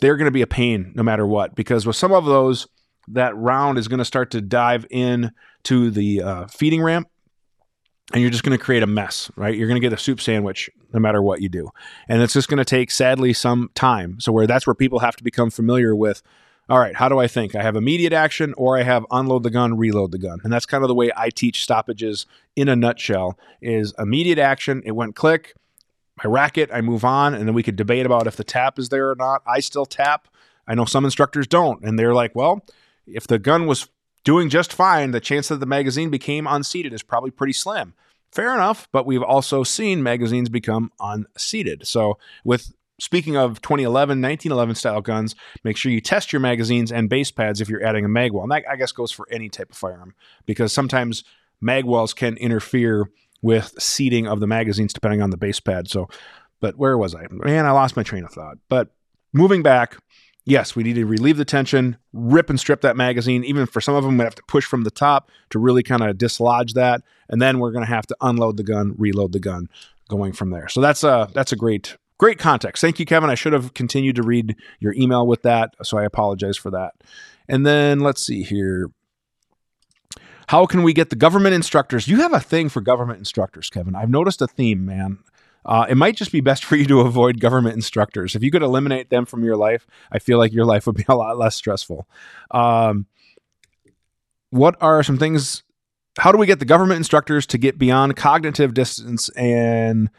they're going to be a pain no matter what, because with some of those, that round is going to start to dive in to the uh, feeding ramp, and you're just going to create a mess, right? You're going to get a soup sandwich no matter what you do. And it's just going to take, sadly, some time. So where that's where people have to become familiar with, all right, how do I think? I have immediate action, or I have unload the gun, reload the gun. And that's kind of the way I teach stoppages in a nutshell, is immediate action. It went click, I rack it, I move on, and then we could debate about if the tap is there or not. I still tap. I know some instructors don't. And they're like, well, if the gun was doing just fine, the chance that the magazine became unseated is probably pretty slim. Fair enough, but we've also seen magazines become unseated. So with speaking of twenty eleven, nineteen eleven style guns, make sure you test your magazines and base pads if you're adding a magwell. And that, I guess, goes for any type of firearm, because sometimes magwells can interfere with seating of the magazines depending on the base pad. So, but where was I? Man, I lost my train of thought. But moving back, yes, we need to relieve the tension, rip and strip that magazine. Even for some of them, we have to push from the top to really kind of dislodge that. And then we're going to have to unload the gun, reload the gun, going from there. So that's a, that's a great, great context. Thank you, Kevin. I should have continued to read your email with that, so I apologize for that. And then let's see here. How can we get the government instructors? You have a thing for government instructors, Kevin. I've noticed a theme, man. Uh, it might just be best for you to avoid government instructors. If you could eliminate them from your life, I feel like your life would be a lot less stressful. Um, what are some things? How do we get the government instructors to get beyond cognitive distance and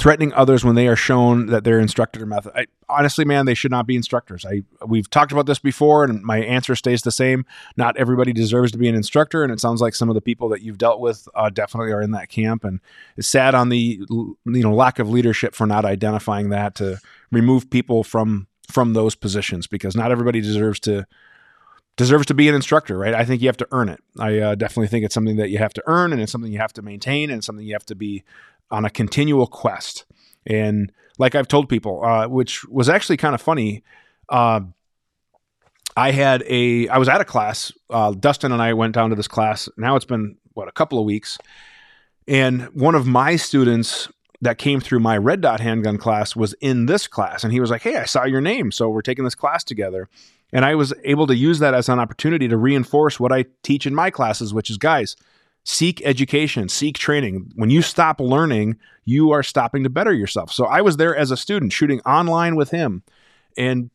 threatening others when they are shown that they're instructed or method? I, honestly, man, they should not be instructors. I We've talked about this before, and my answer stays the same. Not everybody deserves to be an instructor, and it sounds like some of the people that you've dealt with uh, definitely are in that camp, and it's sad on the you know lack of leadership for not identifying that to remove people from from those positions, because not everybody deserves to deserves to be an instructor, right? I think you have to earn it. I uh, definitely think it's something that you have to earn, and it's something you have to maintain, and something you have to be on a continual quest. And like I've told people, uh, which was actually kind of funny. Uh, I had a, I was at a class, uh, Dustin and I went down to this class. Now it's been what, a couple of weeks. And one of my students that came through my red dot handgun class was in this class. And he was like, hey, I saw your name, so we're taking this class together. And I was able to use that as an opportunity to reinforce what I teach in my classes, which is, guys, seek education, seek training. When you stop learning, you are stopping to better yourself. So I was there as a student shooting online with him. And,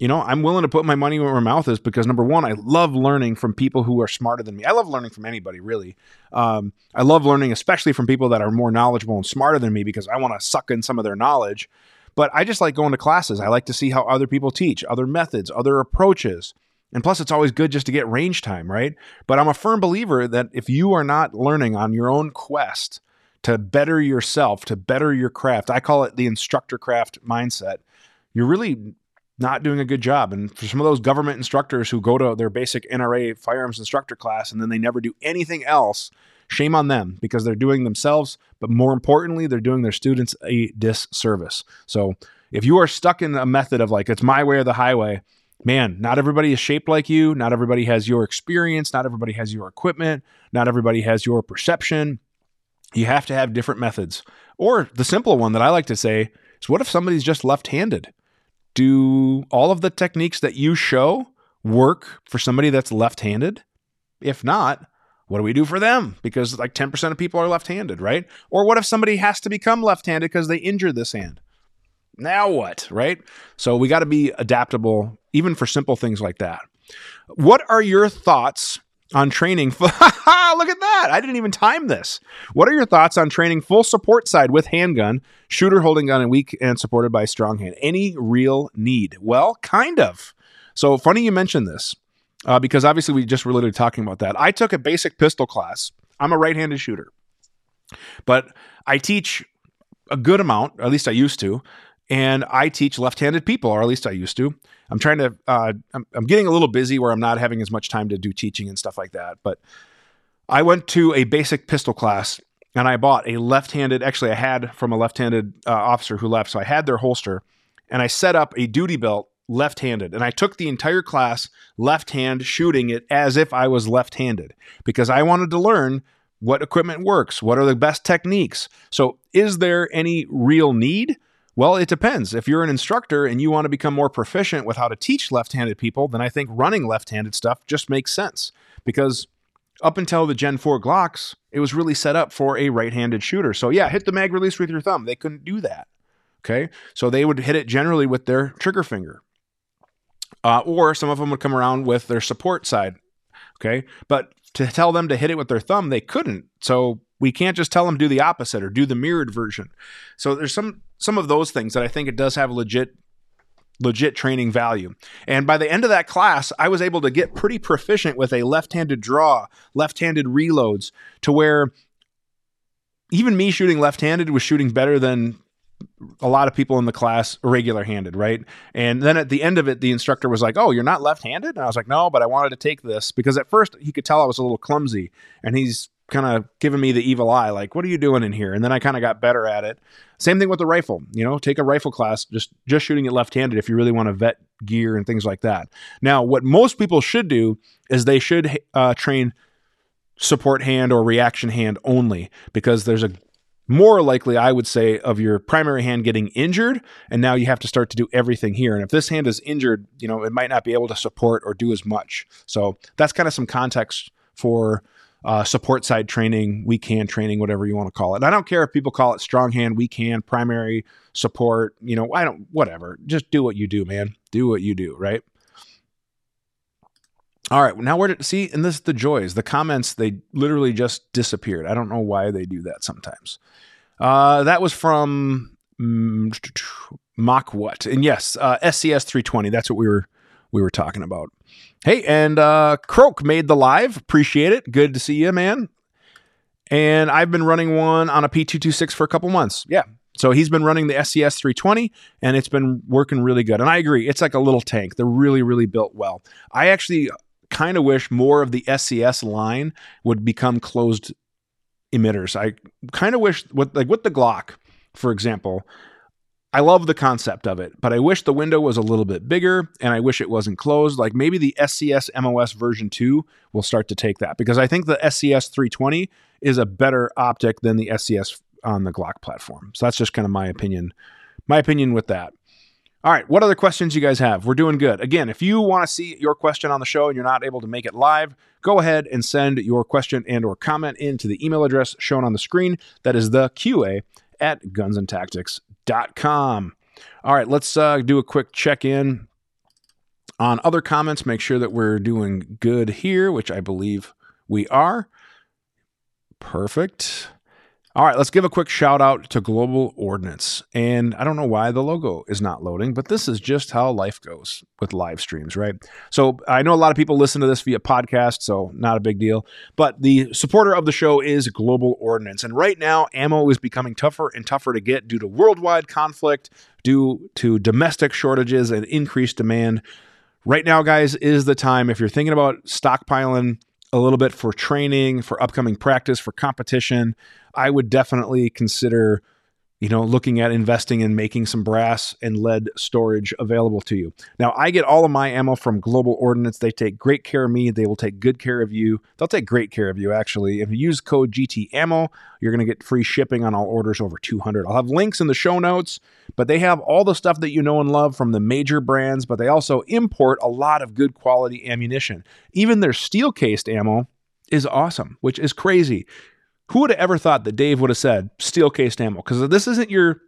you know, I'm willing to put my money where my mouth is, because number one, I love learning from people who are smarter than me. I love learning from anybody, really. Um, I love learning, especially from people that are more knowledgeable and smarter than me, because I want to suck in some of their knowledge. But I just like going to classes. I like to see how other people teach, other methods, other approaches. And plus, it's always good just to get range time, right? But I'm a firm believer that if you are not learning on your own quest to better yourself, to better your craft, I call it the instructor craft mindset, you're really not doing a good job. And for some of those government instructors who go to their basic N R A firearms instructor class and then they never do anything else, shame on them, because they're doing themselves, but more importantly, they're doing their students a disservice. So if you are stuck in a method of like, it's my way or the highway, man, not everybody is shaped like you. Not everybody has your experience. Not everybody has your equipment. Not everybody has your perception. You have to have different methods. Or the simple one that I like to say is, what if somebody's just left-handed? Do all of the techniques that you show work for somebody that's left-handed? If not, what do we do for them? Because like ten percent of people are left-handed, right? Or what if somebody has to become left-handed because they injure this hand? Now what, right? So we got to be adaptable, even for simple things like that. What are your thoughts on training? Look at that. I didn't even time this. What are your thoughts on training full support side with handgun, shooter holding gun and weak and supported by strong hand? Any real need? Well, kind of. So funny you mentioned this uh, because obviously we just were literally talking about that. I took a basic pistol class. I'm a right-handed shooter, but I teach a good amount, or at least I used to. And I teach left-handed people, or at least I used to. I'm trying to, uh, I'm, I'm getting a little busy where I'm not having as much time to do teaching and stuff like that. But I went to a basic pistol class and I bought a left-handed, actually I had from a left-handed uh, officer who left. So I had their holster and I set up a duty belt left-handed. And I took the entire class left-hand shooting it as if I was left-handed, because I wanted to learn what equipment works, what are the best techniques. So is there any real need? Well, it depends. If you're an instructor and you want to become more proficient with how to teach left-handed people, then I think running left-handed stuff just makes sense, because up until the Gen four Glocks, it was really set up for a right-handed shooter. So yeah, hit the mag release with your thumb. They couldn't do that, okay? So they would hit it generally with their trigger finger. Uh, or some of them would come around with their support side, okay? But to tell them to hit it with their thumb, they couldn't. So we can't just tell them do the opposite or do the mirrored version. So there's some some of those things that I think it does have legit legit training value. And by the end of that class, I was able to get pretty proficient with a left-handed draw, left-handed reloads, to where even me shooting left-handed was shooting better than a lot of people in the class regular-handed, right? And then at the end of it, the instructor was like, oh, you're not left-handed? And I was like, no, but I wanted to take this, because at first he could tell I was a little clumsy, and he's kind of giving me the evil eye, like, what are you doing in here? And then I kind of got better at it. Same thing with the rifle, you know, take a rifle class, just, just shooting it left-handed if you really want to vet gear and things like that. Now, what most people should do is they should uh, train support hand or reaction hand only, because there's a more likely, I would say, of your primary hand getting injured, and now you have to start to do everything here. And if this hand is injured, you know, it might not be able to support or do as much. So that's kind of some context for Uh, support side training, weak hand training, whatever you want to call it. And I don't care if people call it strong hand, weak hand, primary support, you know, I don't, whatever. Just do what you do, man. Do what you do, right? All right, now where did, see, and this is the joys. The comments, they literally just disappeared. I don't know why they do that sometimes. Uh, that was from mm, Mock What? And yes, uh, S C S three twenty, that's what we were we were talking about. Hey, and uh, Croak made the live. Appreciate it. Good to see you, man. And I've been running one on a P two twenty-six for a couple months. Yeah. So he's been running the S C S three twenty, and it's been working really good. And I agree. It's like a little tank. They're really, really built well. I actually kind of wish more of the S C S line would become closed emitters. I kind of wish, with, like with the Glock, for example, I love the concept of it, but I wish the window was a little bit bigger, and I wish it wasn't closed. Like maybe the S C S M O S version two will start to take that, because I think the S C S three twenty is a better optic than the S C S on the Glock platform. So that's just kind of my opinion, my opinion with that. All right, what other questions you guys have? We're doing good. Again, if you want to see your question on the show and you're not able to make it live, go ahead and send your question and or comment into the email address shown on the screen. That is the Q A at guns and tactics dot com. All right, let's uh, do a quick check-in on other comments, make sure that we're doing good here, which I believe we are. Perfect. All right, let's give a quick shout-out to Global Ordnance. And I don't know why the logo is not loading, but this is just how life goes with live streams, right? So I know a lot of people listen to this via podcast, so not a big deal. But the supporter of the show is Global Ordnance. And right now, ammo is becoming tougher and tougher to get due to worldwide conflict, due to domestic shortages and increased demand. Right now, guys, is the time. If you're thinking about stockpiling a little bit for training, for upcoming practice, for competition, I would definitely consider, you know, looking at investing in making some brass and lead storage available to you. Now, I get all of my ammo from Global Ordnance. They take great care of me. They will take good care of you. They'll take great care of you, actually. If you use code G T A M M O, you're going to get free shipping on all orders over two hundred. I'll have links in the show notes, but they have all the stuff that you know and love from the major brands, but they also import a lot of good quality ammunition. Even their steel-cased ammo is awesome, which is crazy. Who would have ever thought that Dave would have said steel cased ammo? Because this isn't your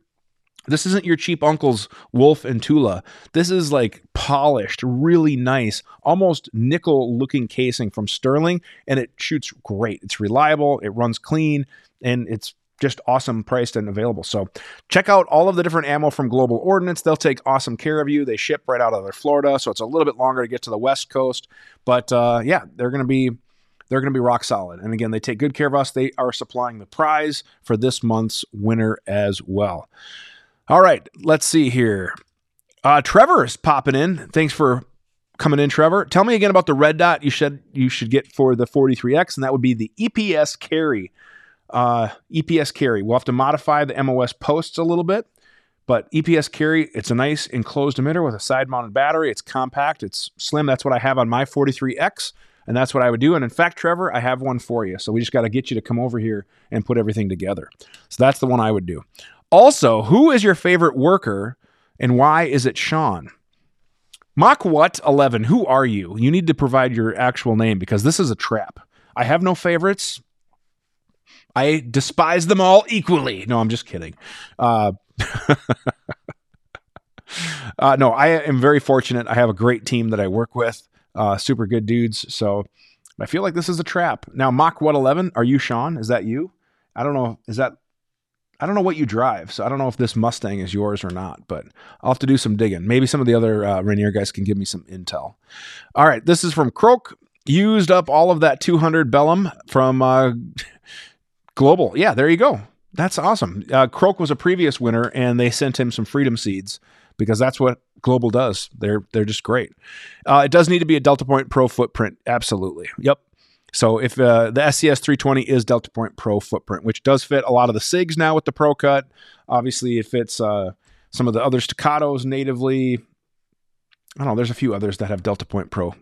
this isn't your cheap uncle's Wolf and Tula. This is like polished, really nice, almost nickel looking casing from Sterling, and it shoots great. It's reliable, it runs clean, and it's just awesome priced and available. So check out all of the different ammo from Global Ordnance. They'll take awesome care of you. They ship right out of their Florida, so it's a little bit longer to get to the West Coast. But uh, yeah, they're going to be They're going to be rock solid. And again, they take good care of us. They are supplying the prize for this month's winner as well. All right, let's see here. Uh, Trevor is popping in. Thanks for coming in, Trevor. Tell me again about the red dot you should, you should get for the forty-three X, and that would be the E P S carry. Uh, E P S carry. We'll have to modify the M O S posts a little bit, but E P S carry, it's a nice enclosed emitter with a side-mounted battery. It's compact. It's slim. That's what I have on my forty-three X. And that's what I would do. And in fact, Trevor, I have one for you. So we just got to get you to come over here and put everything together. So that's the one I would do. Also, who is your favorite worker and why is it Sean? Mock What eleven, who are you? You need to provide your actual name because this is a trap. I have no favorites. I despise them all equally. No, I'm just kidding. Uh, uh, no, I am very fortunate. I have a great team that I work with. Uh, super good dudes. So I feel like this is a trap. Now, Mach one eleven, are you Sean? Is that you? I don't know. Is that... I don't know what you drive, so I don't know if this Mustang is yours or not, but I'll have to do some digging. Maybe some of the other uh, Rainier guys can give me some intel. All right, this is from Croak. Used up all of that two hundred Bellum from uh, Global. Yeah, there you go. That's awesome. Uh, Croak was a previous winner, and they sent him some Freedom Seeds because that's what Global does. They're, they're just great. Uh, it does need to be a Delta Point Pro footprint. Absolutely. Yep. So if uh, the S C S three twenty is Delta Point Pro footprint, which does fit a lot of the SIGs now with the Pro Cut. Obviously, it fits uh, some of the other Staccatos natively. I don't know. There's a few others that have Delta Point Pro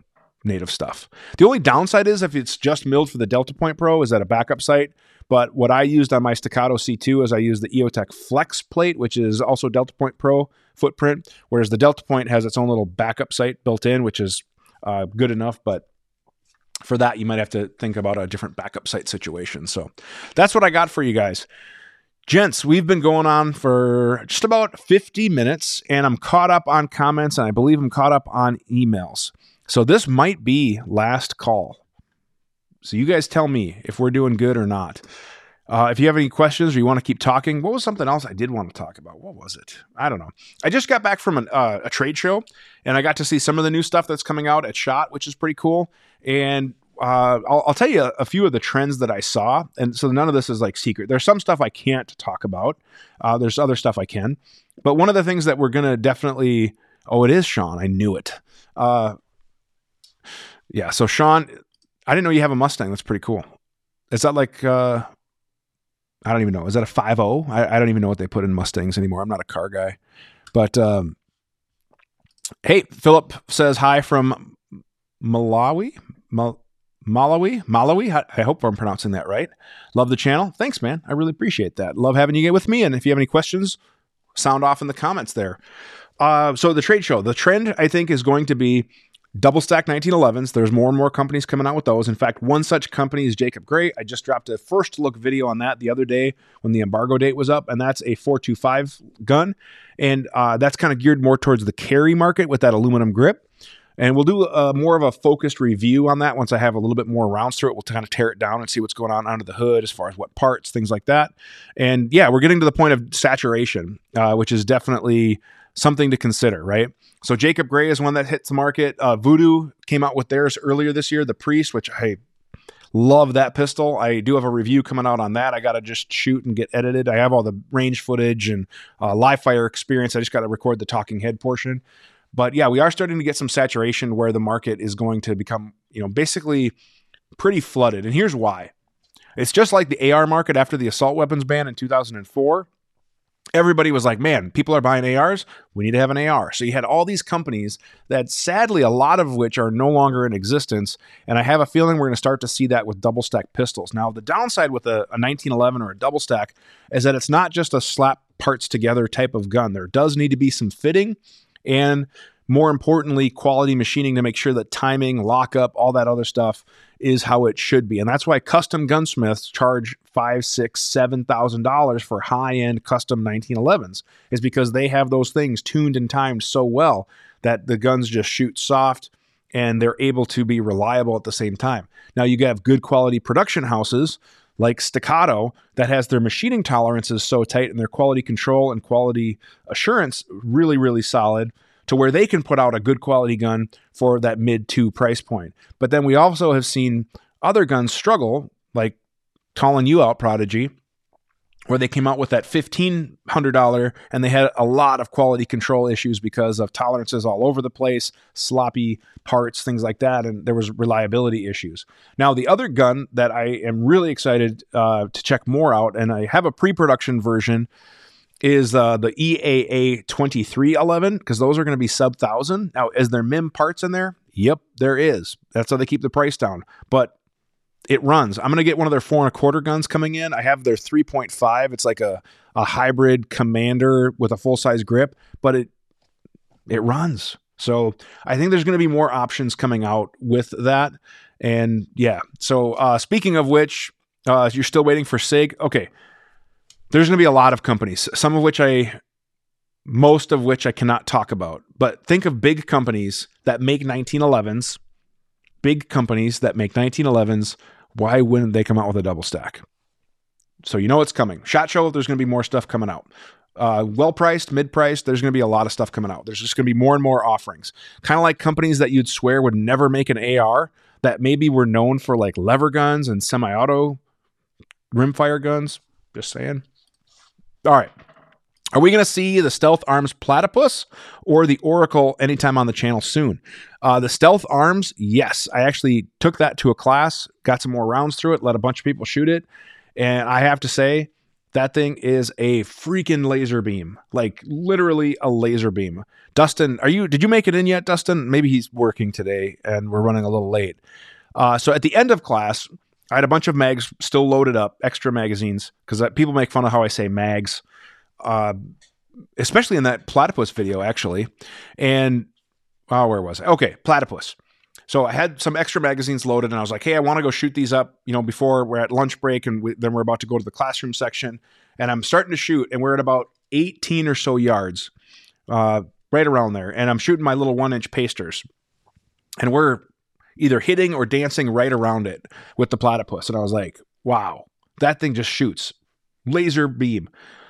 native stuff. The only downside is if it's just milled for the Delta Point Pro is at a backup site. But what I used on my Staccato C two is I used the EOTech Flex plate, which is also Delta Point Pro footprint, whereas the Delta Point has its own little backup site built in, which is uh, good enough, but... for that, you might have to think about a different backup site situation. So that's what I got for you guys. Gents, we've been going on for just about fifty minutes, and I'm caught up on comments, and I believe I'm caught up on emails. So this might be last call. So you guys tell me if we're doing good or not. Uh, if you have any questions or you want to keep talking, what was something else I did want to talk about? What was it? I don't know. I just got back from an, uh, a trade show, and I got to see some of the new stuff that's coming out at SHOT, which is pretty cool. And uh, I'll, I'll tell you a, a few of the trends that I saw. And so none of this is like secret. There's some stuff I can't talk about. Uh, there's other stuff I can. But one of the things that we're going to definitely... Oh, it is Sean. I knew it. Uh, yeah, so Sean, I didn't know you have a Mustang. That's pretty cool. Is that like... Uh, I don't even know. Is that a five oh? I, I don't even know what they put in Mustangs anymore. I'm not a car guy. But um, hey, Philip says hi from Malawi. Mal- Malawi? Malawi? I hope I'm pronouncing that right. Love the channel. Thanks, man. I really appreciate that. Love having you get with me. And if you have any questions, sound off in the comments there. Uh, so the trade show, the trend I think is going to be double stack nineteen elevens. There's more and more companies coming out with those. In fact, one such company is Jacob Gray. I just dropped a first look video on that the other day when the embargo date was up, and that's a four twenty-five gun. And uh, that's kind of geared more towards the carry market with that aluminum grip. And we'll do a, more of a focused review on that once I have a little bit more rounds through it. We'll kind of tear it down and see what's going on under the hood as far as what parts, things like that. And yeah, we're getting to the point of saturation, uh, which is definitely something to consider, right? So Jacob Gray is one that hits the market. Uh, Voodoo came out with theirs earlier this year, the Priest, which I love that pistol. I do have a review coming out on that. I got to just shoot and get edited. I have all the range footage and uh, live fire experience. I just got to record the talking head portion. But yeah, we are starting to get some saturation where the market is going to become, you know, basically pretty flooded. And here's why. It's just like the A R market after the assault weapons ban in two thousand four. Everybody was like, man, people are buying A Rs. We need to have an A R. So you had all these companies that sadly, a lot of which are no longer in existence. And I have a feeling we're going to start to see that with double stack pistols. Now, the downside with a, a nineteen eleven or a double stack is that it's not just a slap parts together type of gun. There does need to be some fitting and, more importantly, quality machining to make sure that timing, lockup, all that other stuff is how it should be. And that's why custom gunsmiths charge five, six, seven thousand dollars for high-end custom nineteen elevens, is because they have those things tuned and timed so well that the guns just shoot soft and they're able to be reliable at the same time. Now you have good quality production houses like Staccato that has their machining tolerances so tight and their quality control and quality assurance really, really solid, to where they can put out a good quality gun for that mid two price point. But then we also have seen other guns struggle, like calling you out, Prodigy, where they came out with that fifteen hundred dollars and they had a lot of quality control issues because of tolerances all over the place, sloppy parts, things like that. And there was reliability issues. Now, the other gun that I am really excited uh, to check more out, and I have a pre-production version, is uh, the E A A twenty-three eleven, because those are going to be sub thousand. Now, is there M I M parts in there? Yep, there is. That's how they keep the price down. But it runs. I'm going to get one of their four and a quarter guns coming in. I have their three point five. It's like a, a hybrid commander with a full size grip, but it it runs. So I think there's going to be more options coming out with that. And yeah, so uh, speaking of which, uh, you're still waiting for SIG. Okay. There's going to be a lot of companies, some of which I, most of which I cannot talk about, but think of big companies that make nineteen elevens, big companies that make nineteen elevens. Why wouldn't they come out with a double stack? So you know it's coming. SHOT Show, there's going to be more stuff coming out. Uh, well-priced, mid-priced, there's going to be a lot of stuff coming out. There's just going to be more and more offerings. Kind of like companies that you'd swear would never make an A R that maybe were known for like lever guns and semi-auto rimfire guns. Just saying. All right. Are we going to see the Stealth Arms Platypus or the Oracle anytime on the channel soon? Uh, the Stealth Arms, yes. I actually took that to a class, got some more rounds through it, let a bunch of people shoot it. And I have to say, that thing is a freaking laser beam, like literally a laser beam. Dustin, are you? Did you make it in yet, Dustin? Maybe he's working today and we're running a little late. Uh, so at the end of class, I had a bunch of mags still loaded up, extra magazines, because people make fun of how I say mags, uh, especially in that platypus video, actually. And oh, where was I? Okay, platypus. So I had some extra magazines loaded, and I was like, hey, I want to go shoot these up, you know, before we're at lunch break, and we, then we're about to go to the classroom section, and I'm starting to shoot, and we're at about eighteen or so yards, uh, right around there, and I'm shooting my little one-inch pasters, and we're either hitting or dancing right around it with the platypus, and I was like, wow, that thing just shoots, laser beam.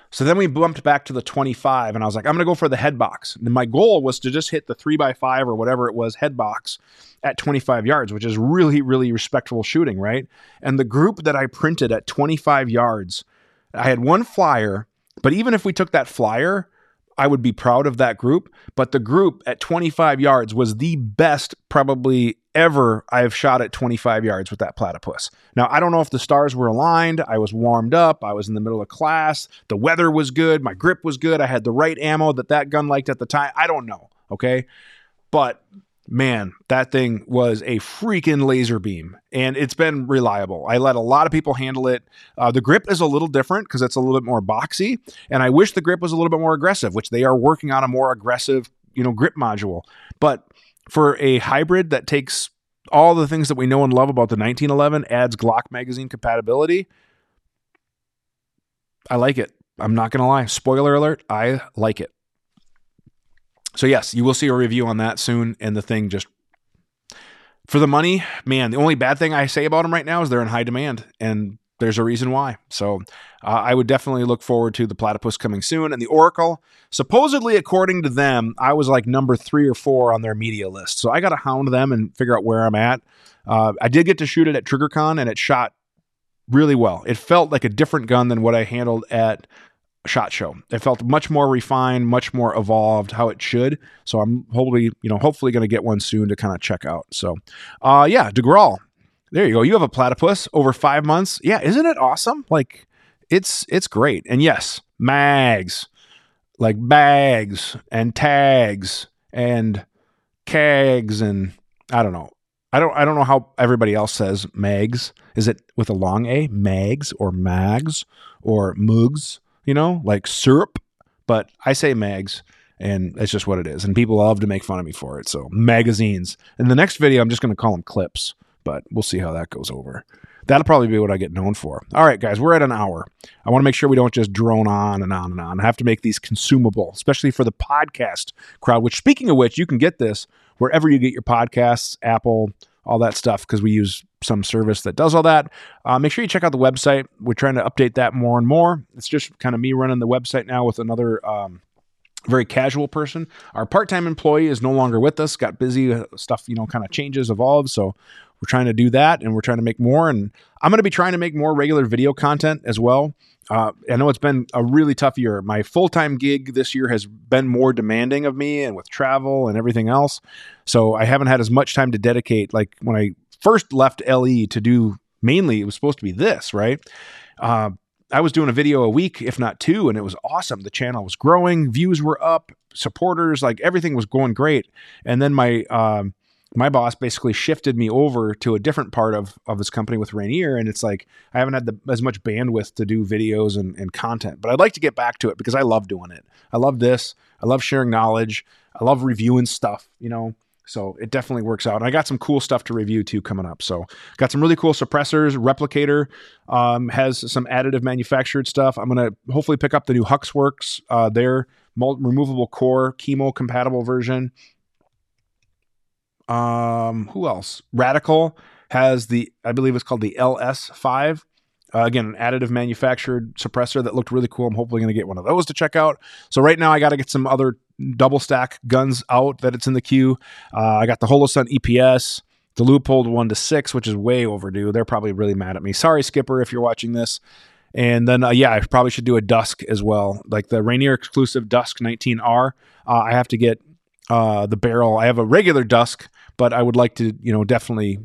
So then we bumped back to the twenty-five, and I was like, I'm going to go for the head box. And my goal was to just hit the three by five or whatever it was head box at twenty-five yards, which is really, really respectable shooting, right? And the group that I printed at twenty-five yards, I had one flyer, but even if we took that flyer, I would be proud of that group. But the group at twenty-five yards was the best probably ever I've shot at twenty-five yards with that platypus. Now, I don't know if the stars were aligned. I was warmed up. I was in the middle of class. The weather was good. My grip was good. I had the right ammo that that gun liked at the time. I don't know, okay? But man, that thing was a freaking laser beam, and it's been reliable. I let a lot of people handle it. Uh, the grip is a little different because it's a little bit more boxy, and I wish the grip was a little bit more aggressive, which they are working on a more aggressive, you know, grip module. But for a hybrid that takes all the things that we know and love about the nineteen eleven, adds Glock magazine compatibility, I like it. I'm not going to lie. Spoiler alert, I like it. So yes, you will see a review on that soon, and the thing just, for the money, man, the only bad thing I say about them right now is they're in high demand, and there's a reason why. So uh, I would definitely look forward to the platypus coming soon. And the Oracle, supposedly, according to them, I was like number three or four on their media list. So I got to hound them and figure out where I'm at. Uh, I did get to shoot it at TriggerCon, and it shot really well. It felt like a different gun than what I handled at SHOT Show. It felt much more refined, much more evolved, how it should. So I'm hopefully, you know, hopefully going to get one soon to kind of check out. So uh, yeah, DeGraw. There you go. You have a platypus over five months. Yeah. Isn't it awesome? Like it's, it's great. And yes, mags, like bags and tags and cags. And I don't know. I don't, I don't know how everybody else says mags. Is it with a long A? Mags or mags or mugs, you know, like syrup, but I say mags. And that's just what it is. And people love to make fun of me for it. So magazines. In the next video, I'm just going to call them clips. But we'll see how that goes over. That'll probably be what I get known for. All right, guys, we're at an hour. I want to make sure we don't just drone on and on and on. I have to make these consumable, especially for the podcast crowd, which, speaking of which, you can get this wherever you get your podcasts, Apple, all that stuff, because we use some service that does all that. Uh, make sure you check out the website. We're trying to update that more and more. It's just kind of me running the website now with another um, very casual person. Our part-time employee is no longer with us, got busy, stuff, you know, kind of changes, evolves, so we're trying to do that, and we're trying to make more, and I'm going to be trying to make more regular video content as well. Uh, I know it's been a really tough year. My full-time gig this year has been more demanding of me, and with travel and everything else, so I haven't had as much time to dedicate. Like when I first left L E to do mainly, it was supposed to be this, right? Uh, I was doing a video a week, if not two, and it was awesome. The channel was growing, views were up, supporters, like everything was going great, and then my... Um, My boss basically shifted me over to a different part of, of his company with Rainier. And it's like, I haven't had the, as much bandwidth to do videos and, and content, but I'd like to get back to it because I love doing it. I love this. I love sharing knowledge. I love reviewing stuff, you know, So it definitely works out. And I got some cool stuff to review too coming up. So got some really cool suppressors. Replicator um, has some additive manufactured stuff. I'm going to hopefully pick up the new Huxworks, uh, their mul- removable core chemo compatible version. Um, who else? Radical has the, I believe it's called the L S five. Uh, again, an additive manufactured suppressor that looked really cool. I'm hopefully going to get one of those to check out. So right now I got to get some other double stack guns out that it's in the queue. Uh, I got the Holosun E P S, the Leupold one to six, which is way overdue. They're probably really mad at me. Sorry, Skipper, if you're watching this. And then, uh, yeah, I probably should do a Dusk as well. Like the Rainier exclusive Dusk nineteen R. Uh, I have to get uh, the barrel. I have a regular Dusk, but I would like to, you know, definitely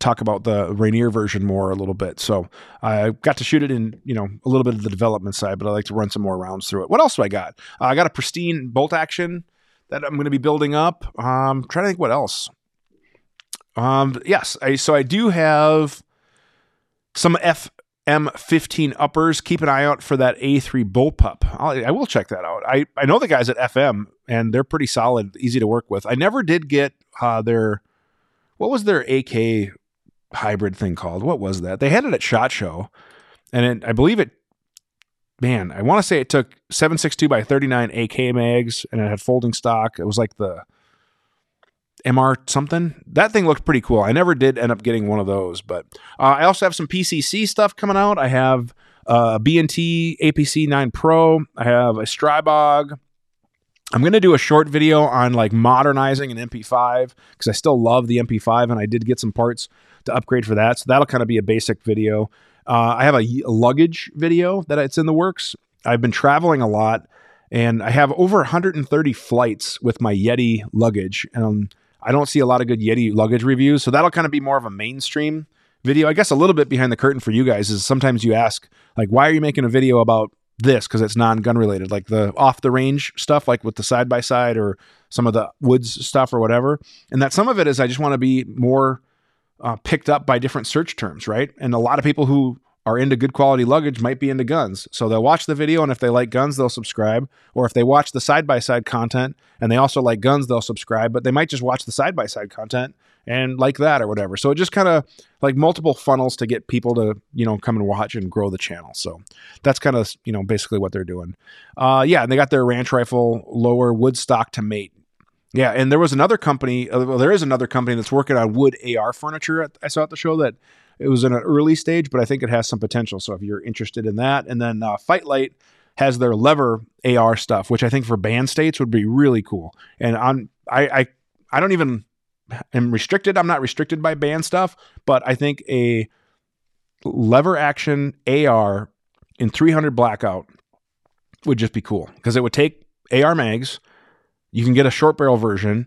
talk about the Rainier version more a little bit. So I got to shoot it in, you know, a little bit of the development side, but I like to run some more rounds through it. What else do I got? Uh, I got a pristine bolt action that I'm going to be building up. Um, trying to think what else. Um, yes. I, so I do have some F M fifteen uppers. Keep an eye out for that A three bullpup. I'll, I will check that out. I, I know the guys at F M and they're pretty solid, easy to work with. I never did get uh, their, what was their A K hybrid thing called? What was that? They had it at SHOT Show, and it, I believe it, man, I want to say it took seven sixty-two by thirty-nine A K mags, and it had folding stock. It was like the M R something. That thing looked pretty cool. I never did end up getting one of those, but uh, I also have some P C C stuff coming out. I have uh, a B and T A P C nine Pro. I have a Strybog. I'm going to do a short video on like modernizing an M P five because I still love the M P five, and I did get some parts to upgrade for that. So that'll kind of be a basic video. Uh, I have a, a luggage video that it's in the works. I've been traveling a lot, and I have over one hundred thirty flights with my Yeti luggage. And um, I don't see a lot of good Yeti luggage reviews. So that'll kind of be more of a mainstream video. I guess a little bit behind the curtain for you guys is sometimes you ask, like, why are you making a video about this? Because it's non-gun related, like the off the range stuff, like with the side-by-side or some of the woods stuff or whatever. And that some of it is I just want to be more Uh, picked up by different search terms, right? And a lot of people who are into good quality luggage might be into guns. So they'll watch the video, and if they like guns, they'll subscribe. Or if they watch the side-by-side content and they also like guns, they'll subscribe, but they might just watch the side-by-side content and like that or whatever. So it just kind of like multiple funnels to get people to, you know, come and watch and grow the channel. So that's kind of, you know, basically what they're doing. Uh, yeah. And they got their ranch rifle lower wood stock to mate. Yeah, and there was another company, well, there is another company that's working on wood A R furniture at, I saw at the show that it was in an early stage, but I think it has some potential. So if you're interested in that. And then uh, Fight Light has their lever A R stuff, which I think for band states would be really cool. And I'm, I, I, I don't even, am restricted. I'm not restricted by band stuff, but I think a lever action A R in three hundred blackout would just be cool because it would take A R mags. You can get a short barrel version,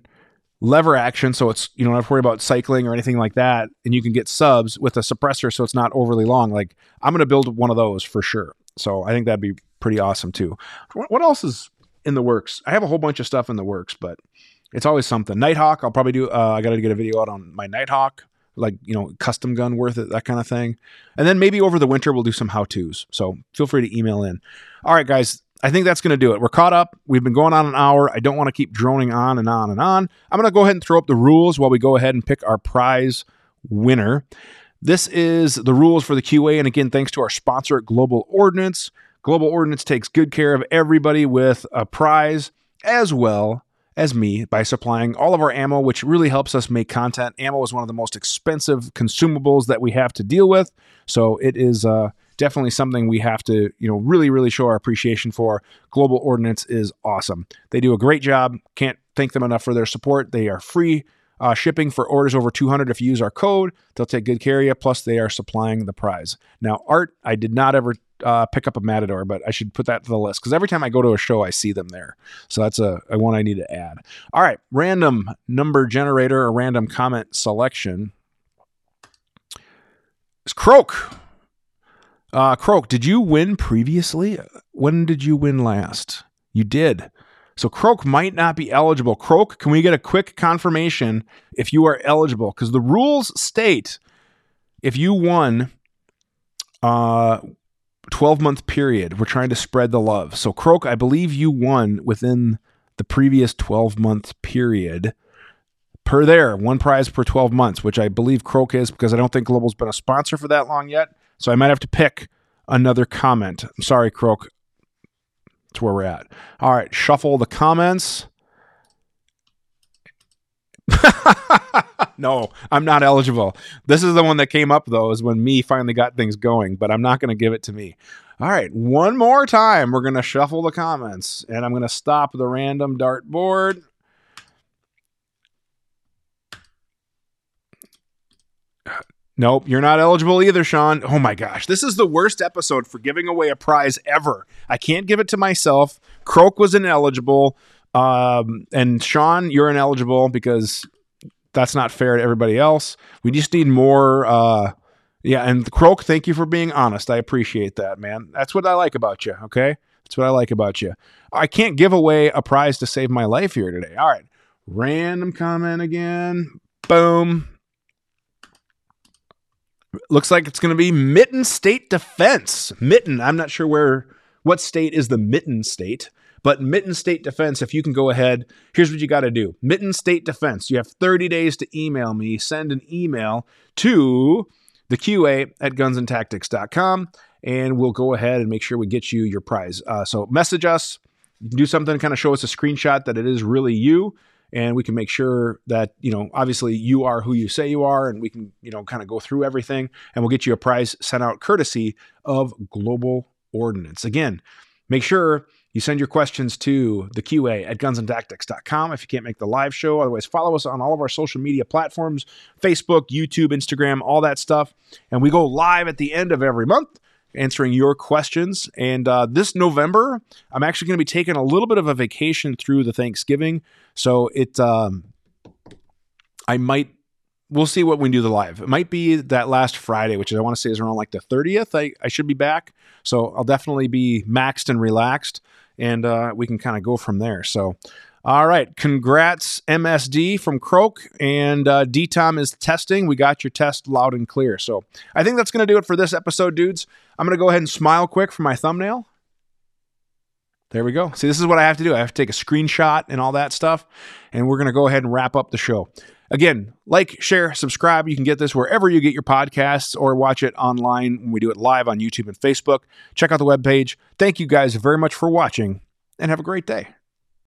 lever action, so it's, you don't have to worry about cycling or anything like that. And you can get subs with a suppressor, so it's not overly long. Like, I'm going to build one of those for sure. So I think that'd be pretty awesome too. What else is in the works? I have a whole bunch of stuff in the works, but it's always something. Nighthawk, I'll probably do, uh, I got to get a video out on my Nighthawk, like, you know, custom gun worth it, that kind of thing. And then maybe over the winter, we'll do some how-tos. So feel free to email in. All right, guys. I think that's going to do it. We're caught up. We've been going on an hour. I don't want to keep droning on and on and on. I'm going to go ahead and throw up the rules while we go ahead and pick our prize winner. This is the rules for the Q A. And again, thanks to our sponsor, Global Ordnance. Global Ordnance takes good care of everybody with a prize as well as me by supplying all of our ammo, which really helps us make content. Ammo is one of the most expensive consumables that we have to deal with. So it is uh definitely something we have to, you know, really, really show our appreciation for. Global Ordnance is awesome. They do a great job. Can't thank them enough for their support. They are free uh, shipping for orders over two hundred. If you use our code, they'll take good care of you. Plus, they are supplying the prize. Now, Art, I did not ever uh, pick up a Matador, but I should put that to the list because every time I go to a show, I see them there. So that's a, a one I need to add. All right, random number generator or random comment selection. It's Croak. Uh, Croak, did you win previously? When did you win last? You did. So Croak might not be eligible. Croak, can we get a quick confirmation if you are eligible? Because the rules state if you won uh, twelve-month period, we're trying to spread the love. So Croak, I believe you won within the previous twelve-month period. per there, one prize per twelve months, which I believe Croak is, because I don't think Global's been a sponsor for that long yet. So I might have to pick another comment. I'm sorry, Croak. That's where we're at. All right, shuffle the comments. No, I'm not eligible. This is the one that came up, though, is when me finally got things going, but I'm not going to give it to me. All right, one more time. We're going to shuffle the comments, and I'm going to stop the random dartboard. Nope, you're not eligible either, Sean. Oh my gosh, this is the worst episode for giving away a prize ever. I can't give it to myself. Croak was ineligible, um, and Sean, you're ineligible because that's not fair to everybody else. We just need more. Uh, yeah, and Croak, thank you for being honest. I appreciate that, man. That's what I like about you, okay? That's what I like about you. I can't give away a prize to save my life here today. All right, random comment again. Boom. Looks like it's going to be Mitten State Defense. Mitten, I'm not sure where, what state is the Mitten State, but Mitten State Defense, if you can go ahead, here's what you got to do. Mitten State Defense, you have thirty days to email me. Send an email to the Q A at guns and tactics dot com, and we'll go ahead and make sure we get you your prize. Uh, so message us, you can do something, kind of show us a screenshot that it is really you. And we can make sure that, you know, obviously you are who you say you are, and we can, you know, kind of go through everything, and we'll get you a prize sent out courtesy of Global Ordnance. Again, make sure you send your questions to the Q A at guns and tactics dot com if you can't make the live show. Otherwise, follow us on all of our social media platforms, Facebook, YouTube, Instagram, all that stuff. And we go live at the end of every month, answering your questions. And uh, this November, I'm actually going to be taking a little bit of a vacation through the Thanksgiving. So it, um, I might, we'll see what we do the live. It might be that last Friday, which I want to say is around like the thirtieth. I, I should be back. So I'll definitely be maxed and relaxed, and uh, we can kind of go from there. So, all right. Congrats, M S D from Croak, and uh, D T O M is testing. We got your test loud and clear. So I think that's going to do it for this episode, dudes. I'm going to go ahead and smile quick for my thumbnail. There we go. See, this is what I have to do. I have to take a screenshot and all that stuff, and we're going to go ahead and wrap up the show. Again, like, share, subscribe. You can get this wherever you get your podcasts, or watch it online when we do it live on YouTube and Facebook. Check out the webpage. Thank you guys very much for watching, and have a great day.